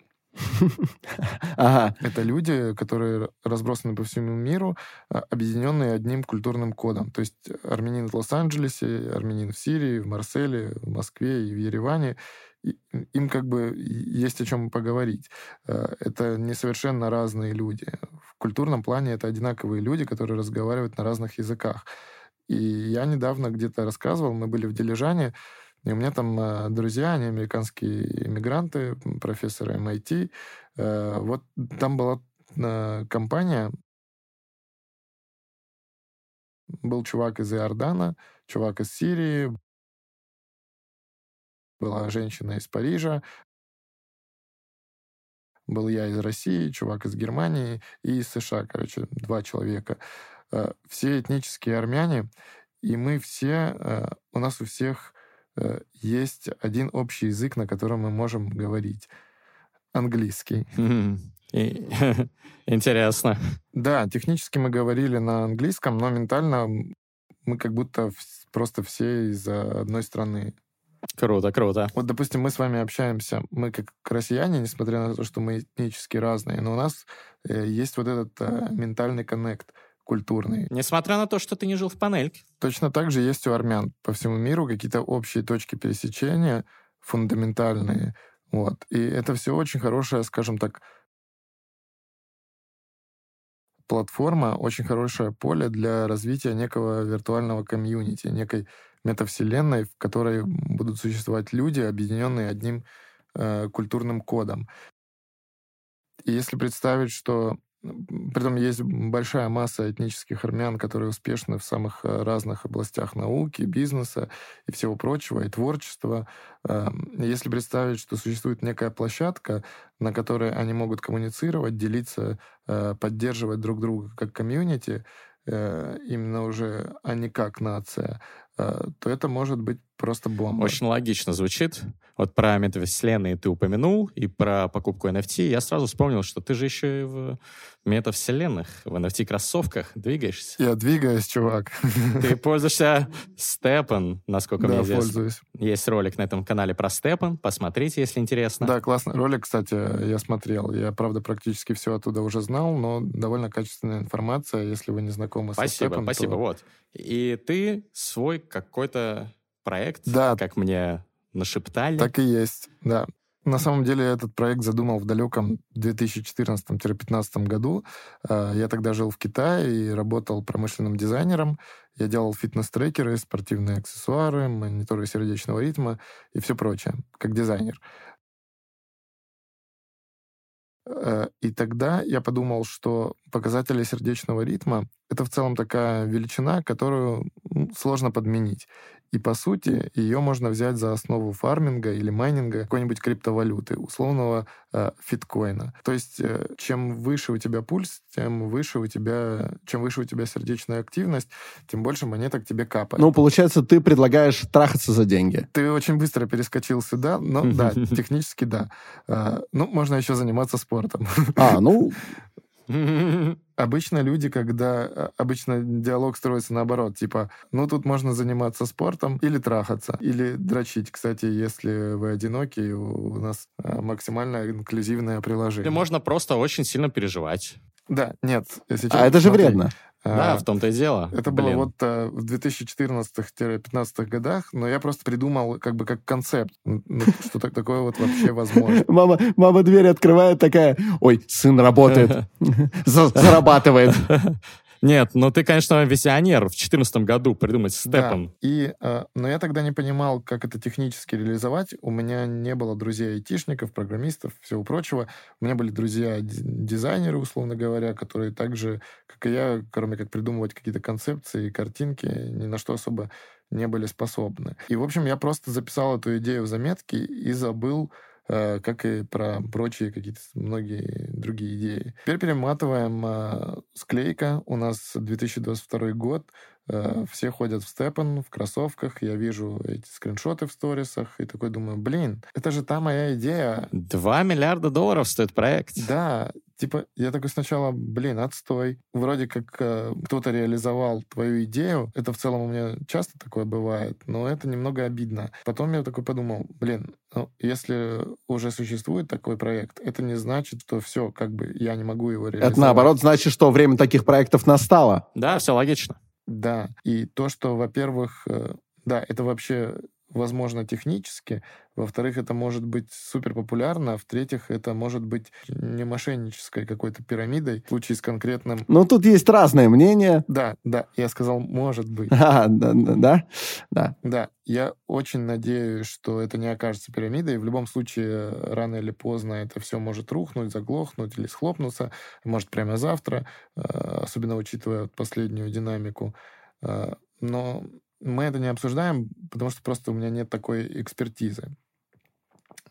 Ага. Это люди, которые разбросаны по всему миру, объединенные одним культурным кодом. То есть армянин в Лос-Анджелесе, армянин в Сирии, в Марселе, в Москве и в Ереване. Им как бы есть о чем поговорить. Это не совершенно разные люди. В культурном плане это одинаковые люди, которые разговаривают на разных языках. И я недавно где-то рассказывал, мы были в Дилижане, и у меня там друзья, они американские иммигранты, профессоры эм ай ти. Вот там была компания, был чувак из Иордана, чувак из Сирии, была женщина из Парижа, был я из России, чувак из Германии и из США, короче, два человека. Все этнические армяне, и мы все, у нас у всех есть один общий язык, на котором мы можем говорить. Английский. Интересно. Да, технически мы говорили на английском, но ментально мы как будто просто все из одной страны. Круто, круто. Вот, допустим, мы с вами общаемся, мы как россияне, несмотря на то, что мы этнически разные, но у нас э, есть вот этот э, ментальный коннект культурный. Несмотря на то, что ты не жил в панельке. Точно так же есть у армян по всему миру какие-то общие точки пересечения, фундаментальные. Вот. И это все очень хорошая, скажем так, платформа, очень хорошее поле для развития некого виртуального комьюнити, некой метавселенной, в которой будут существовать люди, объединенные одним э, культурным кодом. И если представить, что... Притом есть большая масса этнических армян, которые успешны в самых разных областях науки, бизнеса и всего прочего, и творчества. Если представить, что существует некая площадка, на которой они могут коммуницировать, делиться, поддерживать друг друга как комьюнити, именно уже, а не как нация, то это может быть просто бомба. Очень логично звучит. Вот про метавселенные ты упомянул, и про покупку эн эф ти. Я сразу вспомнил, что ты же еще и в метавселенных, в эн эф ти-кроссовках двигаешься. Я двигаюсь, чувак. Ты пользуешься степн, насколько да, мне известно. Да, пользуюсь. Есть ролик на этом канале про степн. Посмотрите, если интересно. Да, классный ролик, кстати, я смотрел. Я, правда, практически все оттуда уже знал, но довольно качественная информация, если вы не знакомы со степн. Спасибо, спасибо. То... Вот. И ты свой какой-то проект, да, как мне нашептали. Так и есть, да. На самом деле этот проект задумал в далеком две тысячи четырнадцатом-пятнадцатом году. Я тогда жил в Китае и работал промышленным дизайнером. Я делал фитнес-трекеры, спортивные аксессуары, мониторы сердечного ритма и все прочее, как дизайнер. И тогда я подумал, что показатели сердечного ритма — это в целом такая величина, которую сложно подменить. И, по сути, ее можно взять за основу фарминга или майнинга какой-нибудь криптовалюты, условного э, фиткоина. То есть, э, чем выше у тебя пульс, тем выше у тебя, чем выше у тебя сердечная активность, тем больше монеток тебе капает. Ну, получается, ты предлагаешь трахаться за деньги. Ты очень быстро перескочил сюда, но да, технически да. Ну, можно еще заниматься спортом. А, ну... Обычно люди, когда... Обычно диалог строится наоборот. Типа, ну, тут можно заниматься спортом или трахаться, или дрочить. Кстати, если вы одиноки, у нас максимально инклюзивное приложение. Или можно просто очень сильно переживать. Да, нет. Сейчас, а это же смотри, вредно. А, да, в том-то и дело. Это Блин. было вот а, в две тысячи четырнадцатом-пятнадцатом годах, но я просто придумал как бы как концепт, что такое вот вообще возможно. Мама дверь открывает такая, ой, сын работает, зарабатывает. Нет, ну ты, конечно, визионер в две тысячи четырнадцатом году придумать степн. Да, но я тогда не понимал, как это технически реализовать. У меня не было друзей-айтишников, программистов, всего прочего. У меня были друзья-дизайнеры, условно говоря, которые так же, как и я, кроме как придумывать какие-то концепции, картинки, ни на что особо не были способны. И, в общем, я просто записал эту идею в заметки и забыл, как и про прочие какие-то многие другие идеи. Теперь перематываем э, склейка. У нас две тысячи двадцать второй год. Э, все ходят в степн, в кроссовках. Я вижу эти скриншоты в сторисах. И такой думаю, блин, это же та моя идея. Два миллиарда долларов стоит проект. Да. Типа, я такой сначала, блин, отстой. Вроде как э, кто-то реализовал твою идею. Это в целом у меня часто такое бывает, но это немного обидно. Потом я такой подумал, блин, ну, если уже существует такой проект, это не значит, что все, как бы я не могу его реализовать. Это наоборот значит, что время таких проектов настало. Да, все логично. Да, и то, что, во-первых, э, да, это вообще... возможно, технически. Во-вторых, это может быть суперпопулярно. А в-третьих, это может быть не мошеннической какой-то пирамидой. В случае с конкретным... Ну, тут есть разные мнения. Да, да. Я сказал, может быть. А, да, да? Да. Да. Я очень надеюсь, что это не окажется пирамидой. В любом случае, рано или поздно это все может рухнуть, заглохнуть или схлопнуться. Может, прямо завтра. Особенно учитывая последнюю динамику. Но... мы это не обсуждаем, потому что просто у меня нет такой экспертизы.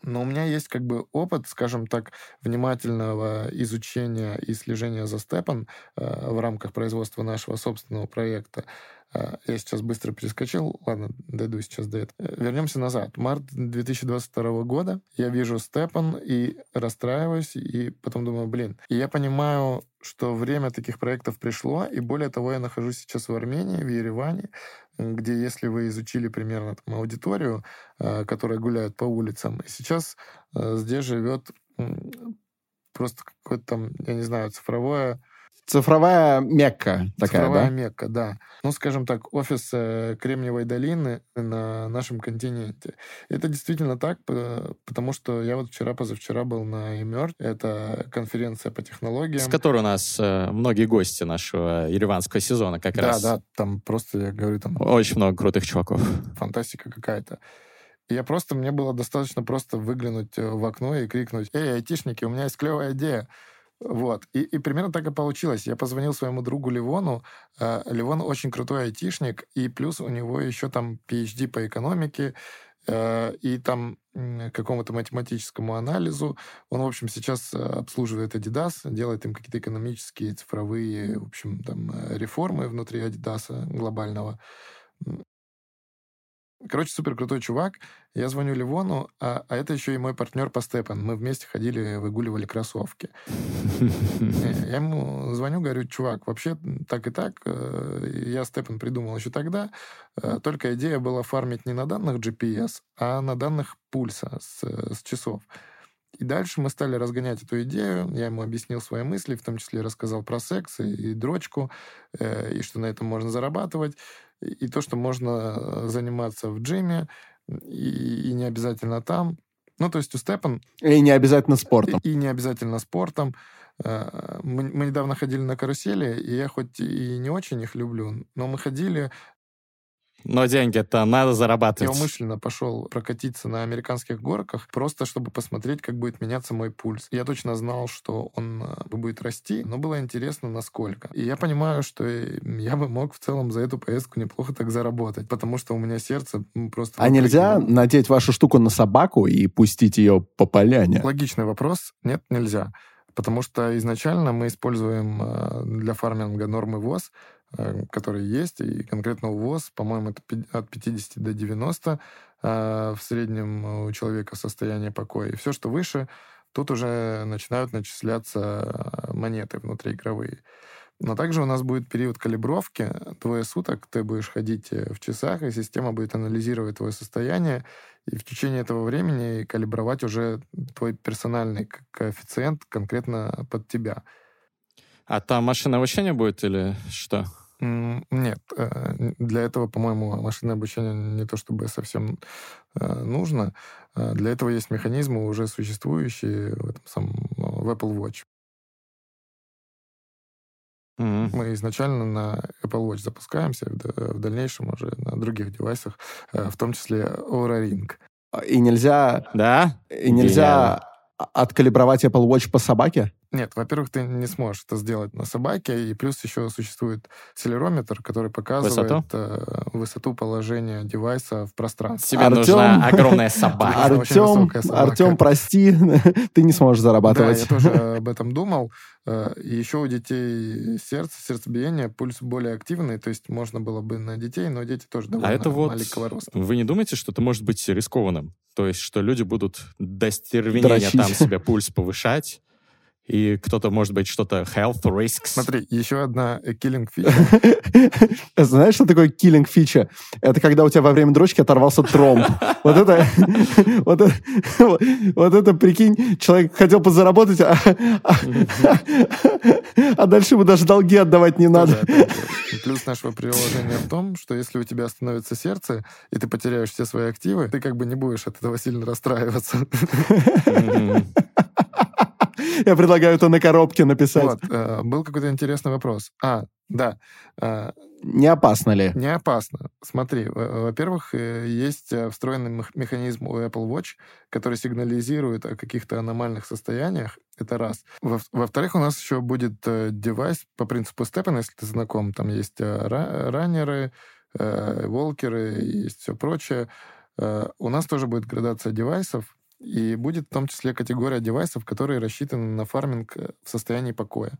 Но у меня есть как бы опыт, скажем так, внимательного изучения и слежения за степн э, в рамках производства нашего собственного проекта. Э, я сейчас быстро перескочил. Ладно, дойду сейчас до этого. Вернемся назад. Март две тысячи двадцать второго года. Я вижу степн и расстраиваюсь, и потом думаю, блин. И я понимаю, что время таких проектов пришло, и более того, я нахожусь сейчас в Армении, в Ереване, где, если вы изучили примерно там, аудиторию, которая гуляет по улицам, и сейчас здесь живет просто какое-то там, я не знаю, цифровое... Цифровая Мекка такая, Цифровая да? Мекка, да. Ну, скажем так, офис Кремниевой долины на нашем континенте. Это действительно так, потому что я вот вчера-позавчера был на Emerge. Это конференция по технологиям. С которой у нас многие гости нашего ереванского сезона как да, раз. Да, да, там просто, я говорю, там... Очень много крутых чуваков. Фантастика какая-то. Я просто, мне было достаточно просто выглянуть в окно и крикнуть: «Эй, айтишники, у меня есть клевая идея!» Вот. И, и примерно так и получилось. Я позвонил своему другу Левону. Левон очень крутой айтишник, и плюс у него еще там пи эйч ди по экономике и там какому-то математическому анализу. Он, в общем, сейчас обслуживает Adidas, делает им какие-то экономические, цифровые, в общем, там реформы внутри Adidas глобального. Короче, супер крутой чувак. Я звоню Левону, а, а это еще и мой партнер по степен. Мы вместе ходили, выгуливали кроссовки. Я ему звоню, говорю: чувак, вообще так и так. Я степен придумал еще тогда. Только идея была фармить не на данных джи пи эс, а на данных пульса с, с часов. И дальше мы стали разгонять эту идею. Я ему объяснил свои мысли, в том числе рассказал про секс и, и дрочку, и что на этом можно зарабатывать. И то, что можно заниматься в джиме, и, и не обязательно там. Ну, то есть у степн... И не обязательно спортом. И, и не обязательно спортом. Мы, мы недавно ходили на карусели, и я хоть и не очень их люблю, но мы ходили... Но деньги-то надо зарабатывать. Я умышленно пошел прокатиться на американских горках, просто чтобы посмотреть, как будет меняться мой пульс. Я точно знал, что он будет расти, но было интересно, насколько. И я понимаю, что я бы мог в целом за эту поездку неплохо так заработать, потому что у меня сердце просто... А выпрыгнуло. Нельзя надеть вашу штуку на собаку и пустить ее по поляне? Логичный вопрос. Нет, нельзя. Потому что изначально мы используем для фарминга нормы ВОЗ, которые есть, и конкретно у ВОЗ, по-моему, это от пятидесяти до девяноста в среднем у человека состояние покоя. И все, что выше, тут уже начинают начисляться монеты внутриигровые. Но также у нас будет период калибровки. Двое суток ты будешь ходить в часах, и система будет анализировать твое состояние, и в течение этого времени калибровать уже твой персональный коэффициент конкретно под тебя. А там машинное обучение будет или что? Нет. Для этого, по-моему, машинное обучение не то чтобы совсем нужно. Для этого есть механизмы, уже существующие в, этом самом, в Apple Watch. Mm-hmm. Мы изначально на Apple Watch запускаемся, в дальнейшем уже на других девайсах, в том числе Aura Ring. И нельзя... Да? И нельзя... Откалибровать Apple Watch по собаке? Нет, во-первых, ты не сможешь это сделать на собаке, и плюс еще существует селерометр, который показывает высоту, высоту положения девайса в пространстве. Тебе Артем... нужна огромная собака. Артем, Артем, прости, ты не сможешь зарабатывать. Да, я тоже об этом думал. Еще у детей сердце, сердцебиение, пульс более активный, то есть можно было бы на детей, но дети тоже довольно а это вот маленького роста. Вы не думаете, что это может быть рискованным? То есть, что люди будут до стервенения там себе пульс повышать, и кто-то, может быть, что-то health risks. Смотри, еще одна killing feature. Знаешь, что такое killing feature? Это когда у тебя во время дрочки оторвался тромб. Вот это... Вот это, прикинь, человек хотел позаработать, а дальше ему даже долги отдавать не надо. Плюс нашего приложения в том, что если у тебя остановится сердце, и ты потеряешь все свои активы, ты как бы не будешь от этого сильно расстраиваться. Я предлагаю это на коробке написать. Вот, э, был какой-то интересный вопрос. А, да. Э, не опасно ли? Не опасно. Смотри, во-первых, есть встроенный механизм у Apple Watch, который сигнализирует о каких-то аномальных состояниях. Это раз. Во- во-вторых, у нас еще будет девайс по принципу степен, если ты знаком. Там есть ра- раннеры, э, волкеры, есть все прочее. Э, у нас тоже будет градация девайсов. И будет в том числе категория девайсов, которые рассчитаны на фарминг в состоянии покоя.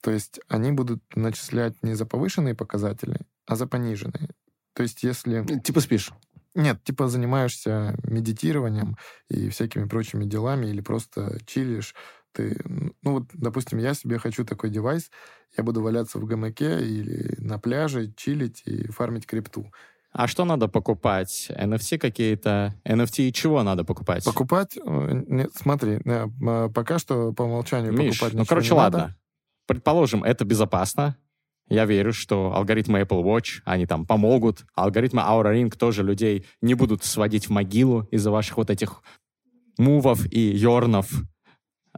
То есть они будут начислять не за повышенные показатели, а за пониженные. То есть если... Типа спишь? Нет, типа занимаешься медитированием и всякими прочими делами, или просто чилишь. Ты... Ну вот, допустим, я себе хочу такой девайс, я буду валяться в гамаке или на пляже, чилить и фармить крипту. А что надо покупать? эн эф ти какие-то? эн эф ти чего надо покупать? Покупать? Нет, смотри, пока что по умолчанию Миш, покупать ну, ничего короче, не ладно. Надо. Предположим, это безопасно. Я верю, что алгоритмы Apple Watch, они там помогут. Алгоритмы Aura Ring тоже людей не будут сводить в могилу из-за ваших вот этих мувов и йорнов.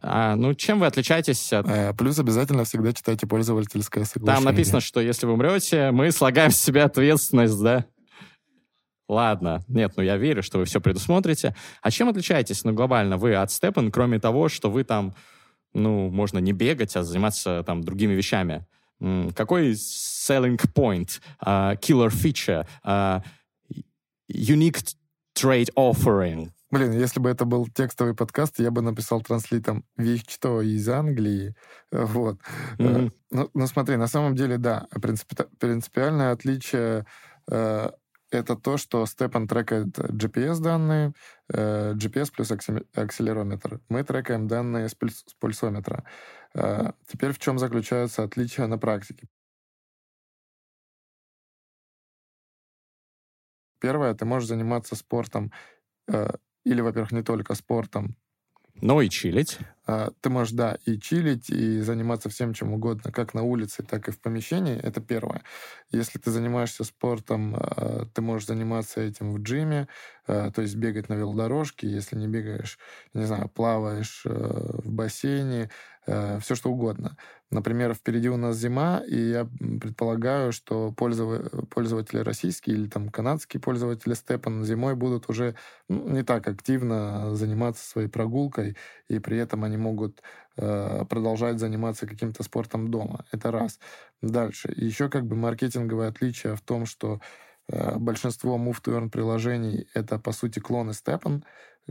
А, ну, чем вы отличаетесь от... А, плюс обязательно всегда читайте пользовательское соглашение. Там написано, что если вы умрете, мы слагаем с себя ответственность, да? Ладно. Нет, ну я верю, что вы все предусмотрите. А чем отличаетесь, ну, глобально вы от степен, кроме того, что вы там, ну, можно не бегать, а заниматься там другими вещами? М-м, какой selling point, uh, killer feature, uh, unique trade offering? Блин, если бы это был текстовый подкаст, я бы написал транслитом «Вичто из Англии». Вот. Mm-hmm. Ну, ну, смотри, на самом деле, да, принципи- принципиальное отличие... Э- Это то, что степн трекает джи пи эс-данные, джи пи эс плюс акселерометр. Мы трекаем данные с пульсометра. Теперь в чем заключаются отличия на практике? Первое, ты можешь заниматься спортом, или, во-первых, не только спортом. Но и чилить. Ты можешь, да, и чилить, и заниматься всем, чем угодно, как на улице, так и в помещении. Это первое. Если ты занимаешься спортом, ты можешь заниматься этим в джиме, то есть бегать на велодорожке, если не бегаешь, не знаю, плаваешь в бассейне, все что угодно. Например, впереди у нас зима, и я предполагаю, что пользователи российские или там канадские пользователи степн зимой будут уже не так активно заниматься своей прогулкой, и при этом они могут э, продолжать заниматься каким-то спортом дома. Это раз. Дальше. Еще как бы маркетинговое отличие в том, что э, большинство move-to-earn приложений — это, по сути, клоны степн,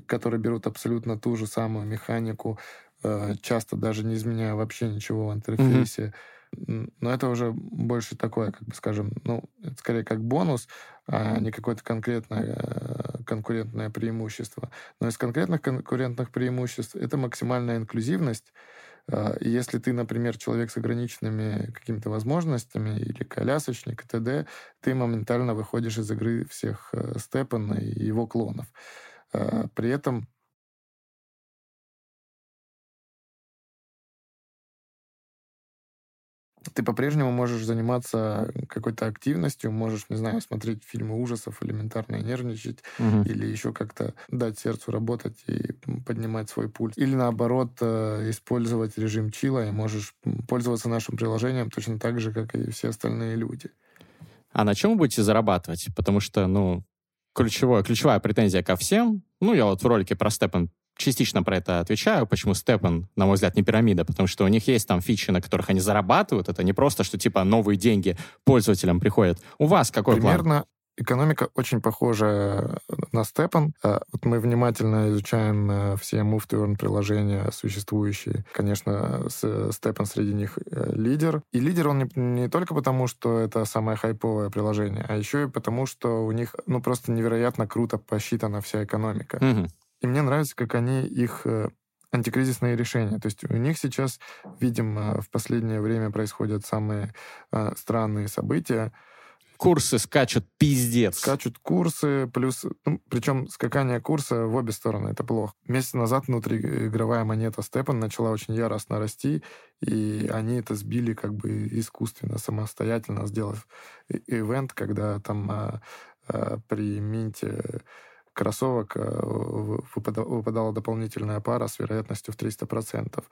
которые берут абсолютно ту же самую механику, э, часто даже не изменяя вообще ничего в интерфейсе. Mm-hmm. Но это уже больше такое, как бы, скажем, ну, это скорее как бонус, а не какое-то конкретное конкурентное преимущество. Но из конкретных конкурентных преимуществ это максимальная инклюзивность. И если ты, например, человек с ограниченными какими-то возможностями или колясочник и т.д., ты моментально выходишь из игры всех степен и его клонов. При этом ты по-прежнему можешь заниматься какой-то активностью, можешь, не знаю, смотреть фильмы ужасов, элементарно нервничать, угу. или еще как-то дать сердцу работать и поднимать свой пульс. Или, наоборот, использовать режим чила, и можешь пользоваться нашим приложением точно так же, как и все остальные люди. А на чем вы будете зарабатывать? Потому что, ну, ключевое, ключевая претензия ко всем, ну, я вот в ролике про степн частично про это отвечаю, почему степн, на мой взгляд, не пирамида, потому что у них есть там фичи, на которых они зарабатывают. Это не просто, что типа новые деньги пользователям приходят. У вас какой Примерно план? Примерно экономика очень похожа на степн. Вот мы внимательно изучаем все move-to-earn приложения существующие. Конечно, степн среди них лидер. И лидер он не только потому, что это самое хайповое приложение, а еще и потому, что у них ну просто невероятно круто посчитана вся экономика. Угу. И мне нравится, как они их антикризисные решения. То есть у них сейчас, видимо, в последнее время происходят самые э, странные события. Курсы скачут пиздец. Скачут курсы, плюс... Ну, причем скакание курса в обе стороны, это плохо. Месяц назад внутриигровая монета степн начала очень яростно расти, и они это сбили как бы искусственно, самостоятельно, сделав ивент, когда там э, э, при минте... кроссовок выпадала дополнительная пара с вероятностью в триста процентов.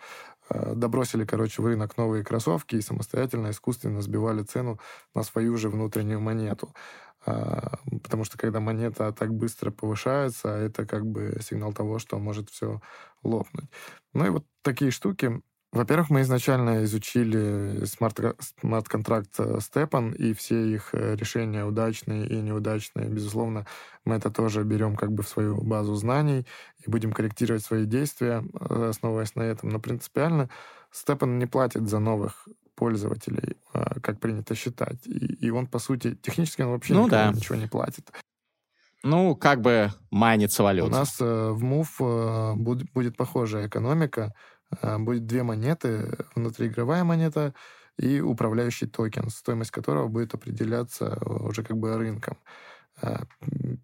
Добросили, короче, в рынок новые кроссовки и самостоятельно, искусственно сбивали цену на свою же внутреннюю монету. Потому что когда монета так быстро повышается, это как бы сигнал того, что может все лопнуть. Ну и вот такие штуки Во-первых, мы изначально изучили смарт- смарт-контракт стэпн и все их решения, удачные и неудачные. Безусловно, мы это тоже берем как бы в свою базу знаний и будем корректировать свои действия, основываясь на этом. Но принципиально стэпн не платит за новых пользователей, как принято считать. И, и он, по сути, технически он вообще ну, да. ничего не платит. Ну, как бы майнится валюта. У нас в Move будет похожая экономика. Будет две монеты, внутриигровая монета и управляющий токен, стоимость которого будет определяться уже как бы рынком.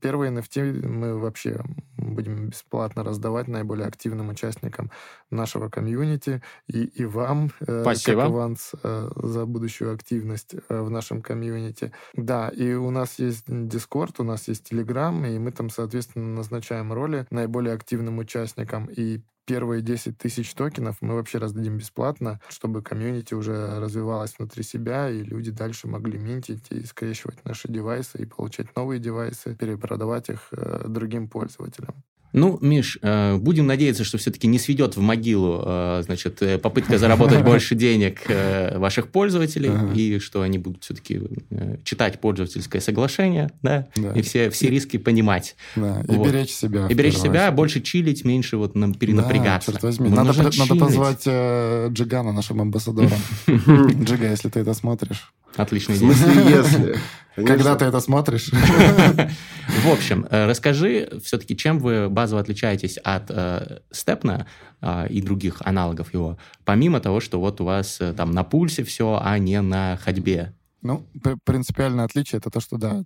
Первые эн эф ти мы вообще будем бесплатно раздавать наиболее активным участникам нашего комьюнити и, и вам, спасибо, как аванс за будущую активность в нашем комьюнити. Да, и у нас есть Discord, у нас есть Telegram, и мы там, соответственно, назначаем роли наиболее активным участникам, и первые десять тысяч токенов мы вообще раздадим бесплатно, чтобы комьюнити уже развивалось внутри себя, и люди дальше могли минтить и скрещивать наши девайсы, и получать новые девайсы, перепродавать их э, другим пользователям. Ну, Миш, э, будем надеяться, что все-таки не сведет в могилу э, значит, попытка заработать больше денег э, ваших пользователей, ага. и что они будут все-таки э, читать пользовательское соглашение, да, да. и все, все риски понимать. Да. И вот. беречь себя. И беречь себя, очередь. Больше чилить, меньше вот нам перенапрягаться. Да, черт возьми. Надо, при, надо позвать э, Джигана, нашим амбассадором. Джига, если ты это смотришь. Отличный день. В смысле, если... Когда ты это смотришь. В общем, расскажи все-таки, чем вы базово отличаетесь от э, стэпна э, и других аналогов его, помимо того, что вот у вас э, там на пульсе все, а не на ходьбе. Ну, принципиальное отличие — это то, что, да,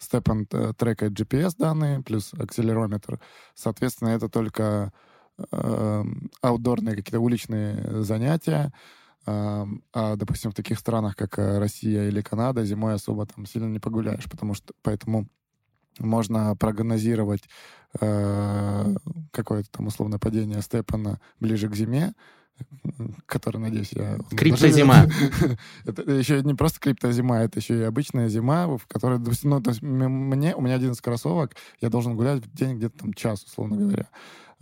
стэпн трекает джи пи эс-данные плюс акселерометр. Соответственно, это только э, аутдорные какие-то уличные занятия. А, допустим, в таких странах, как Россия или Канада, зимой особо там сильно не погуляешь, потому что поэтому можно прогнозировать э, какое-то там условное падение стэпна ближе к зиме, который, надеюсь, я... Криптозима. Это еще не просто криптозима, это еще и обычная зима, в которой, ну, то есть мне, у меня одиннадцать кроссовок, я должен гулять в день где-то там час, условно говоря.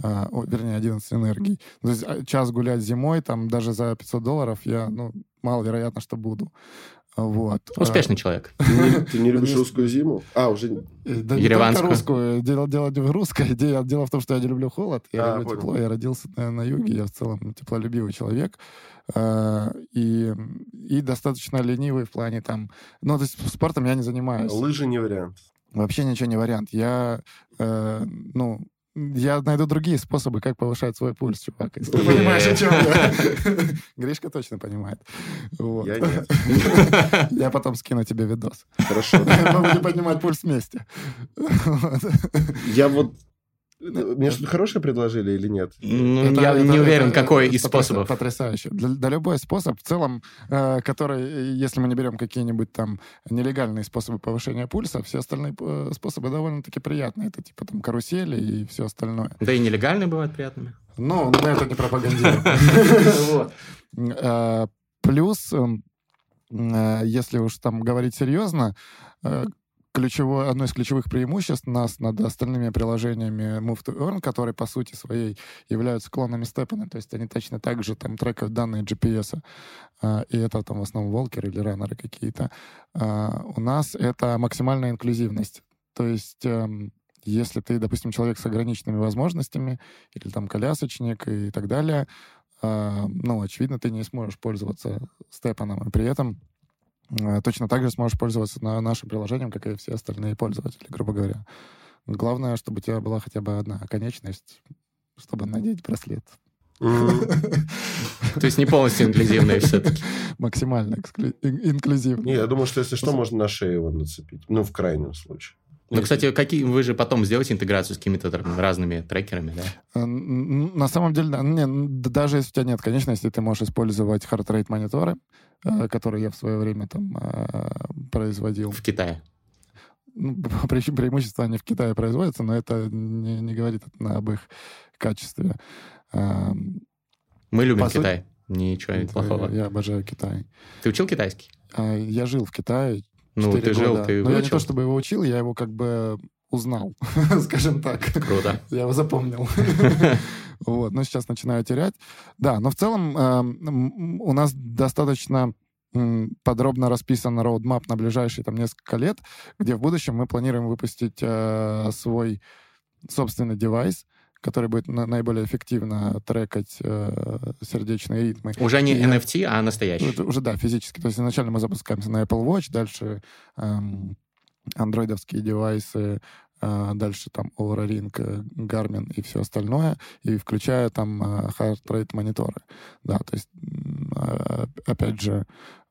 А, о, вернее, одиннадцать энергий. То есть час гулять зимой, там, даже за пятьсот долларов я, ну, маловероятно, что буду. Вот. Успешный а, человек. Ты не, ты не любишь русскую зиму? А, уже... Да не только русскую. Дело, дело не в русской. Дело, дело в том, что я не люблю холод. Я а, люблю понял. тепло. Я родился на, на юге. Я в целом теплолюбивый человек. А, и, и достаточно ленивый в плане там... Ну, то есть спортом я не занимаюсь. Лыжи не вариант. Вообще ничего не вариант. Я, э, ну... Я найду другие способы, как повышать свой пульс, чувак. Если ты понимаешь, о чем я. Гришка точно понимает. Вот. Я нет. Я потом скину тебе видос. Хорошо. Мы будем поднимать пульс вместе. Я вот... Мне что-то хорошее предложили или нет? Ну, это, я это, не это, уверен, это, какой это из способов. Потрясающе. Да, да, любой способ, в целом, э, который, если мы не берем какие-нибудь там нелегальные способы повышения пульса, все остальные э, способы довольно-таки приятные. Это типа там карусели и все остальное. Да и нелегальные бывают приятными. Ну, мы это не пропагандируем. Плюс, если уж там говорить серьезно, Ключевое, одно из ключевых преимуществ нас над остальными приложениями move-to-earn, которые по сути своей являются клонами стэпна, то есть они точно так же там трекают данные джи пи эс, и это там в основном волкеры или раннеры какие-то. У нас это максимальная инклюзивность. То есть если ты, допустим, человек с ограниченными возможностями, или там колясочник и так далее, ну, очевидно, ты не сможешь пользоваться стэпном, и при этом точно так же сможешь пользоваться нашим приложением, как и все остальные пользователи, грубо говоря. Главное, чтобы у тебя была хотя бы одна конечность, чтобы надеть браслет. То есть не полностью инклюзивные все-таки. Максимально инклюзивные. Не, я думаю, что если что, можно на шею его нацепить. Ну, в крайнем случае. Ну, кстати, какие вы же потом сделаете интеграцию с какими-то разными трекерами, да? На самом деле, не, даже если у тебя нет конечности, ты можешь использовать хард-рейт-мониторы, которые я в свое время там производил. В Китае? Пре- преимущества они в Китае производятся, но это не, не говорит об их качестве. Мы любим По Китай. Су... Ничего это, плохого. Я обожаю Китай. Ты учил китайский? Я жил в Китае. Ну, ты года. жил, ты Но я не то чтобы его учил, я его как бы узнал, скажем так. Круто. Я его запомнил. Вот, но сейчас начинаю терять. Да, но в целом у нас достаточно подробно расписан роудмап на ближайшие там несколько лет, где в будущем мы планируем выпустить э, свой собственный девайс, который будет на- наиболее эффективно трекать э, сердечные ритмы. Уже не и, эн эф ти, а настоящий. Уже, уже, да, физически. То есть изначально мы запускаемся на Apple Watch, дальше э, андроидовские девайсы, э, дальше там Aura Ring, Garmin и все остальное, и включая там э, heart rate мониторы. Да, то есть э, опять же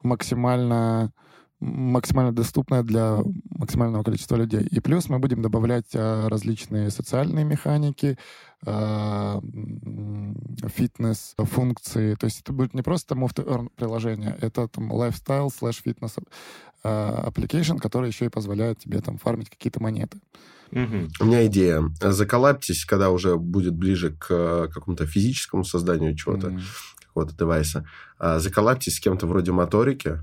максимально, максимально доступная для максимального количества людей. И плюс мы будем добавлять а, различные социальные механики, а, фитнес-функции. То есть это будет не просто move-to-earn приложение, это там lifestyle slash fitness application, который еще и позволяет тебе там фармить какие-то монеты. Mm-hmm. У меня идея. Заколлабьтесь, когда уже будет ближе к какому-то физическому созданию чего-то, mm-hmm. какого-то девайса. Заколлабьтесь с кем-то вроде Моторики,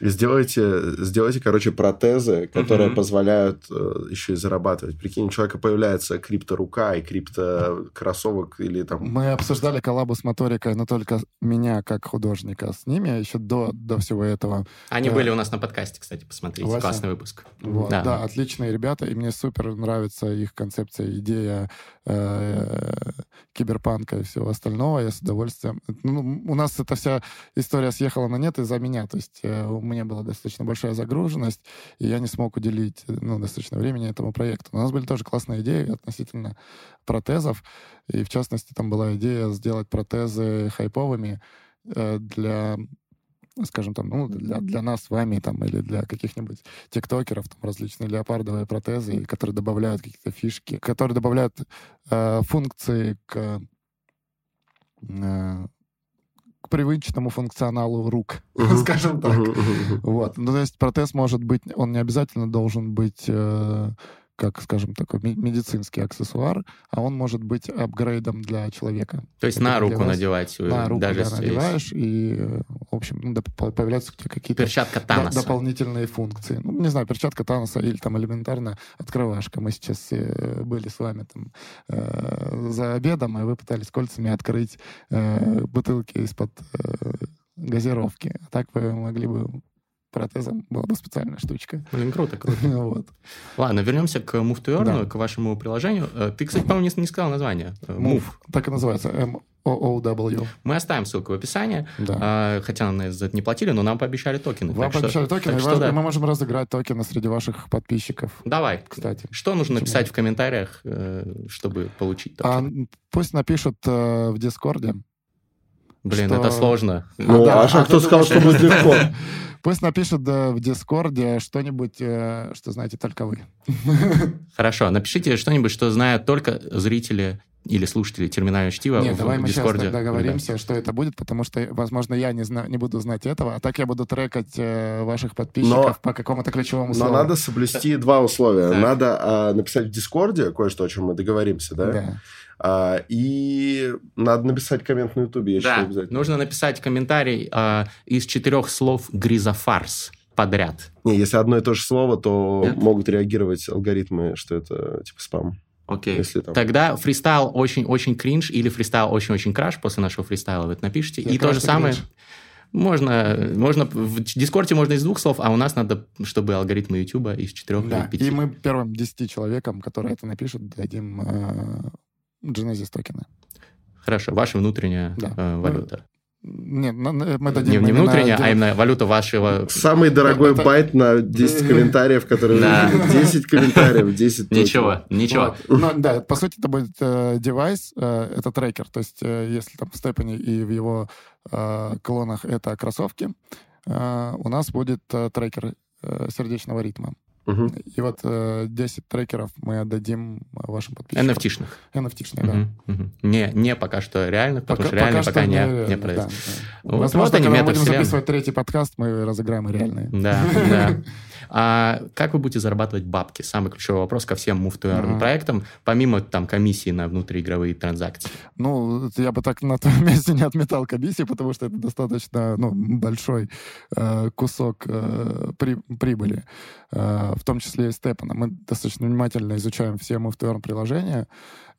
и сделайте, сделайте, короче, протезы, которые uh-huh. позволяют э, еще и зарабатывать. Прикинь, у человека появляется крипто-рука и крипто-кроссовок или там... Мы обсуждали коллабу с Моторикой, но только меня, как художника, с ними еще до, до всего этого. Они э... были у нас на подкасте, кстати, посмотрите. Вася. Классный выпуск. Вот, да. да, отличные ребята, и мне супер нравится их концепция, идея э, киберпанка и всего остального. Я с удовольствием... Ну, у нас эта вся история съехала на нет из-за меня, то есть... Э, у меня была достаточно большая загруженность, и я не смог уделить ну, достаточно времени этому проекту. Но у нас были тоже классные идеи относительно протезов, и в частности там была идея сделать протезы хайповыми э, для, скажем там, ну, для, для нас с вами там, или для каких-нибудь тиктокеров, там, различные леопардовые протезы, которые добавляют какие-то фишки, которые добавляют э, функции к... Э, к привычному функционалу рук, скажем так. Вот. Ну, то есть протез может быть, он не обязательно должен быть, э, как, скажем, такой медицинский аксессуар, а он может быть апгрейдом для человека. То есть это на руку надевать. На руку, даже да, надеваешь, и, в общем, ну, доп- появляются какие-то д- дополнительные функции. Ну, не знаю, перчатка Таноса или там элементарно открывашка. Мы сейчас э, были с вами там э, за обедом, и вы пытались кольцами открыть э, бутылки из-под э, газировки. А так вы могли бы... протезом была бы специальная штучка. Блин, круто, круто. Вот. Ладно, вернемся к move-to-earn, да. К вашему приложению. Ты, кстати, по-моему, не, не сказал название. Move. Move. Так и называется. эм о о дабл ю. Мы оставим ссылку в описании. Да. Хотя нам за это не платили, но нам пообещали токены. Вам так пообещали что, токены, так что, да. Мы можем разыграть токены среди ваших подписчиков. Давай. Кстати. Что нужно Почему? писать в комментариях, чтобы получить токены? А, пусть напишут в Дискорде. Блин, что... это сложно. Ну, а, да, а, а кто сказал, что будет легко? Пусть напишут в Дискорде что-нибудь, что знаете только вы. Хорошо, напишите что-нибудь, что знают только зрители или слушатели «Терминального чтива» в Дискорде. Нет, давай мы сейчас договоримся, что это будет, потому что, возможно, я не, зна- не буду знать этого, а так я буду трекать э, ваших подписчиков но, по какому-то ключевому слову. Но надо соблюсти два условия. Да. Надо э, написать в Дискорде кое-что, о чем мы договоримся, да? Да. А, и надо написать коммент на Ютубе, я да. считаю, обязательно. Нужно написать комментарий э, из четырех слов «гризофарс» подряд. Не, если одно и то же слово, то Нет? могут реагировать алгоритмы, что это типа спам. Окей. Там... Тогда фристайл очень-очень кринж или фристайл очень-очень краш после нашего фристайла вы это напишите. Я и то же самое... Кринж. Можно, можно... В Дискорде можно из двух слов, а у нас надо, чтобы алгоритмы Ютуба из четырех да. или пяти. И мы первым десяти человекам, которые это напишут, дадим э, Genesis токены. Хорошо. Ваша внутренняя да. э, валюта. Нет, мы дадим... Не, не внутренняя, на... а именно валюта вашего... Самый дорогой это... байт на десять комментариев, которые... Да. десять комментариев, десять... Ничего, ничего. Вот. Но, да, по сути, это будет э, девайс, э, это трекер. То есть, э, если там в Степене и в его э, клонах это кроссовки, э, у нас будет э, трекер э, сердечного ритма. Угу. И вот э, десять трекеров мы отдадим вашим подписчикам. эн эф ти-шных. эн эф ти-шные, угу, да. Угу. Не, не пока что реально, потому пока, что реально пока, пока не, не, не произойдет. Да, да. Вот, возможно, вот они, когда мы будем записывать третий подкаст, мы разыграем и реальные. Да, да. А как вы будете зарабатывать бабки? Самый ключевой вопрос ко всем move-to-earn mm-hmm. проектам, помимо там комиссии на внутриигровые транзакции. Ну, я бы так на твоем месте не отметал комиссии, потому что это достаточно ну, большой э, кусок э, при, прибыли, э, в том числе и степна. Мы достаточно внимательно изучаем все move-to-earn приложения.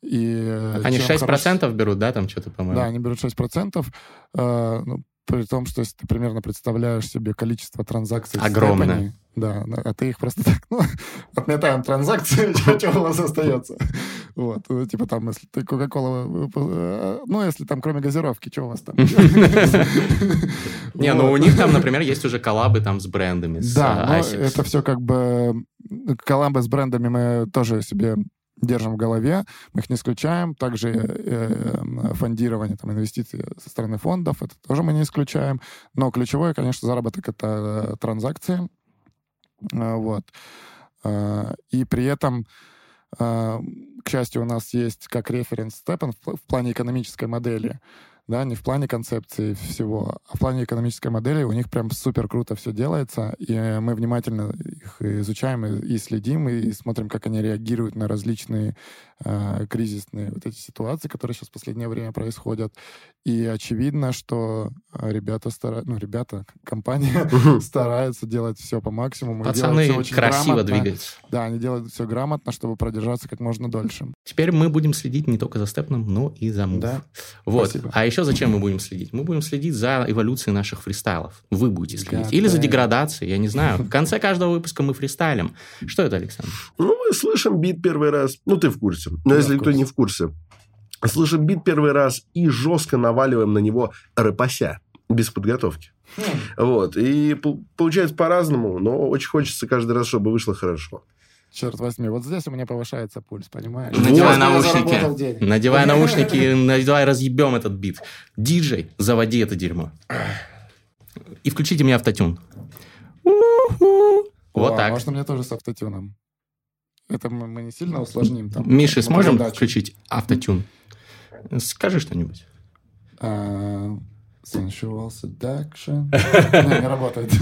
И они шесть процентов хорош... берут, да, там что-то, по-моему? Да, они берут шесть процентов. Э, ну, при том, что если ты примерно представляешь себе количество транзакций... Огромное. Да, а ты их просто так, ну, отметаем транзакции, что у нас остается. Вот, типа там, если ты Coca-Cola... Ну, если там, кроме газировки, что у вас там? Не, ну, у них там, например, есть уже коллабы там с брендами. Да, это все как бы... Коллабы с брендами мы тоже себе... держим в голове, мы их не исключаем. Также э, фондирование, там, инвестиции со стороны фондов, это тоже мы не исключаем. Но ключевой, конечно, заработок — это транзакции. Вот. И при этом, к счастью, у нас есть как референс степен в плане экономической модели. Да, не в плане концепции всего, а в плане экономической модели у них прям супер круто все делается, и мы внимательно их изучаем и, и следим, и, и смотрим, как они реагируют на различные э, кризисные вот эти ситуации, которые сейчас в последнее время происходят. И очевидно, что ребята стараются, ну, ребята, компания старается делать все по максимуму. Пацаны красиво двигаются. Да, они делают все грамотно, чтобы продержаться как можно дольше. Теперь мы будем следить не только за степном, но и за мув. Вот. А еще зачем мы будем следить? Мы будем следить за эволюцией наших фристайлов. Вы будете следить. Или за деградацией, я не знаю. В конце каждого выпуска мы фристайлим. Что это, Александр? Ну, мы слышим бит первый раз. Ну, ты в курсе. Но если кто не в курсе... Слышим бит первый раз и жестко наваливаем на него рэпася, без подготовки. Mm. Вот. И получается по-разному, но очень хочется каждый раз, чтобы вышло хорошо. Черт возьми, вот здесь у меня повышается пульс, понимаешь? Надевай наушники, надевай наушники и надевай разъебем этот бит. Диджей, заводи это дерьмо. И включите меня автотюн. Вот так. Можно мне тоже с автотюном? Это мы не сильно усложним. Там, Миша, сможем дачу. Включить автотюн? Скажи что-нибудь. Uh, sensual seduction. Не, не работает.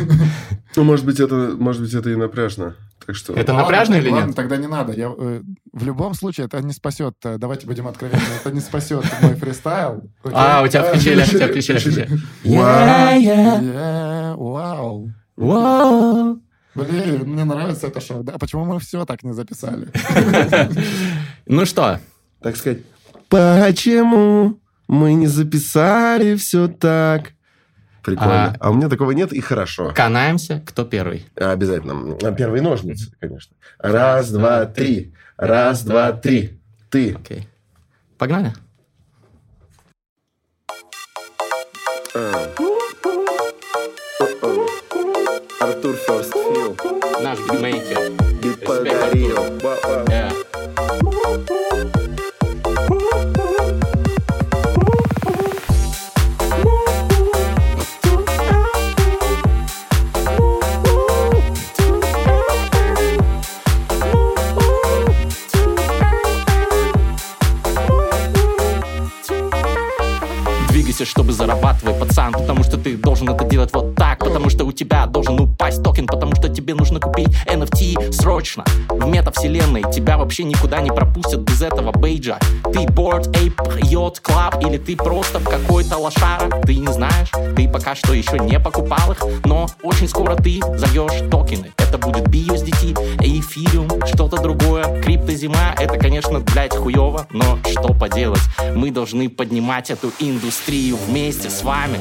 Ну, может быть, это, может быть, это и напряжно. Так что... Это ладно, напряжно или ладно, нет? Тогда не надо. Я, э, в любом случае, это не спасет. Давайте будем откровенны. Это не спасет мой фристайл. А, у тебя включили, у тебя включили. Вау. Вау. Блин, мне нравится это шоу. Да, почему мы все так не записали? Ну что? Так сказать, почему мы не записали все так? Прикольно. А у меня такого нет, и хорошо. Канаемся, кто первый? Обязательно. Первые ножницы, конечно. Раз, два, три. Раз, два, три. Ты. Окей. Погнали. Артур Форст Фил. Наш битмейкер. Бит подарил. Yeah. Чтобы зарабатывай, пацан, потому что ты должен это делать вот так, потому что у тебя должен упасть токен, потому что тебе нужно купить эн эф ти срочно. В метавселенной тебя вообще никуда не пропустят без этого бейджа. Ты Board Ape Yacht Club или ты просто какой-то лошара, ты не знаешь, ты пока что еще не покупал их, но очень скоро ты зальешь токены. Это будет би ю эс ди ти, эфириум, что-то другое. Криптозима, это, конечно, блять, хуево, но что поделать, мы должны поднимать эту индустрию вместе с вами.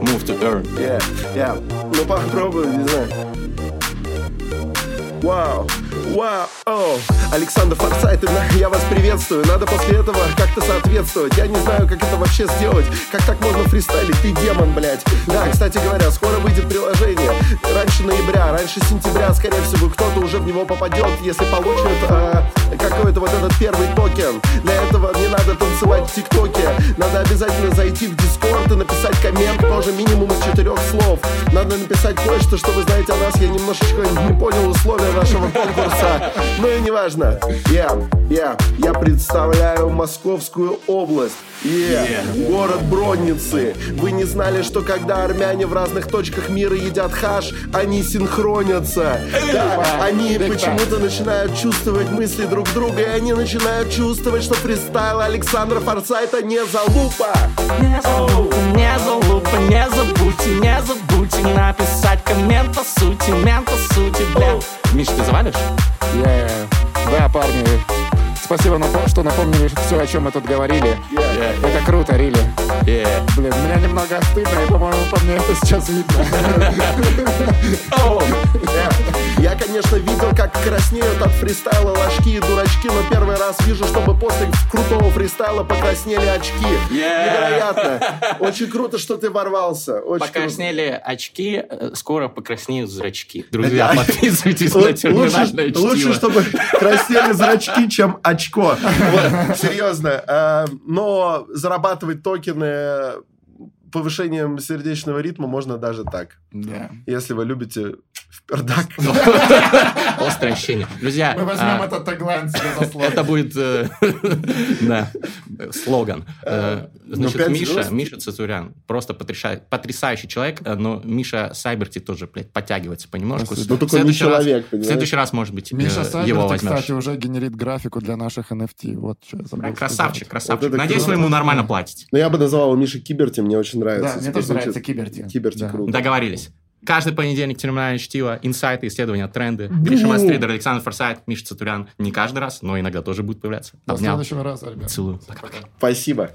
Move to earn. Yeah, yeah. Ну попробуй, не знаю. Вау, вау, о. Александр Форсайт, я вас приветствую. Надо после этого как-то соответствовать. Я не знаю, как это вообще сделать. Как так можно фристайлить? Ты демон, блядь. Да, кстати говоря, скоро выйдет приложение. Раньше ноября, раньше сентября, скорее всего, кто-то уже в него попадет, если получит а, какой-то вот этот первый токен. Для этого не надо танцевать в ТикТоке. Надо обязательно зайти в Дискорд и написать коммент, тоже минимум из четырех слов. Надо написать кое-что, что вы знаете о нас. Я немножечко не понял условия нашего конкурса. Ну и неважно. можно? Yeah, yeah. Я представляю Московскую область. Yeah. Yeah. Город Бронницы. Вы не знали, что когда армяне в разных точках мира едят хаш, они синхронятся. Да, они почему-то начинают чувствовать мысли друг друга, и они начинают чувствовать, что фристайл Александра Форсайта не залупа. Не залупа, не залупа, не забудьте, не забудьте написать коммент по сути, мент по сути, бля. Oh. Миш, ты завалишь? Yeah. Да, парни, спасибо, что напомнили все, о чем мы тут говорили. Yeah. Yeah. Это круто, Рили. Yeah. Блин, меня немного стыдно, и, по-моему, по мне это сейчас видно. Oh. Yeah. Я, конечно, видел, как краснеют от фристайла ложки и дурачки, но первый раз вижу, чтобы после крутого фристайла покраснели очки. Yeah. Невероятно. Очень круто, что ты ворвался. Очень покраснели круто. Очки, скоро покраснеют зрачки. Друзья, подписывайтесь на терминальное чтиво. Лучше, чтобы краснели зрачки, чем очки. Очко. Вот, серьезно. Но зарабатывать токены повышением сердечного ритма можно даже так. Да. Если вы любите впердак. Острое ощущение. Друзья. Мы возьмем этот таглайн себе за слоган. Это будет слоган. Значит, Миша, Миша Цатурян. Просто потрясающий человек, но Миша Сайберти тоже, блядь, подтягивается понемножку. Ну, такой не человек, понимаешь? В следующий раз, может быть, его возьмешь. Миша Сайберти, кстати, уже генерит графику для наших эн эф ти. Вот что я забыл. Красавчик, красавчик. Надеюсь, вы ему нормально платите. Ну, я бы назвал его Миша Киберти, мне очень нравится. Да, мне тоже нравится Киберти. Киберти, круто. Договорились. Каждый понедельник терминальное чтиво, инсайты, исследования, тренды. Гриша Мастридер, Александр Форсайт, Миша Цатурян. Не каждый раз, но иногда тоже будет появляться. До следующего раза, ребят. Целую. Пока-пока. Спасибо.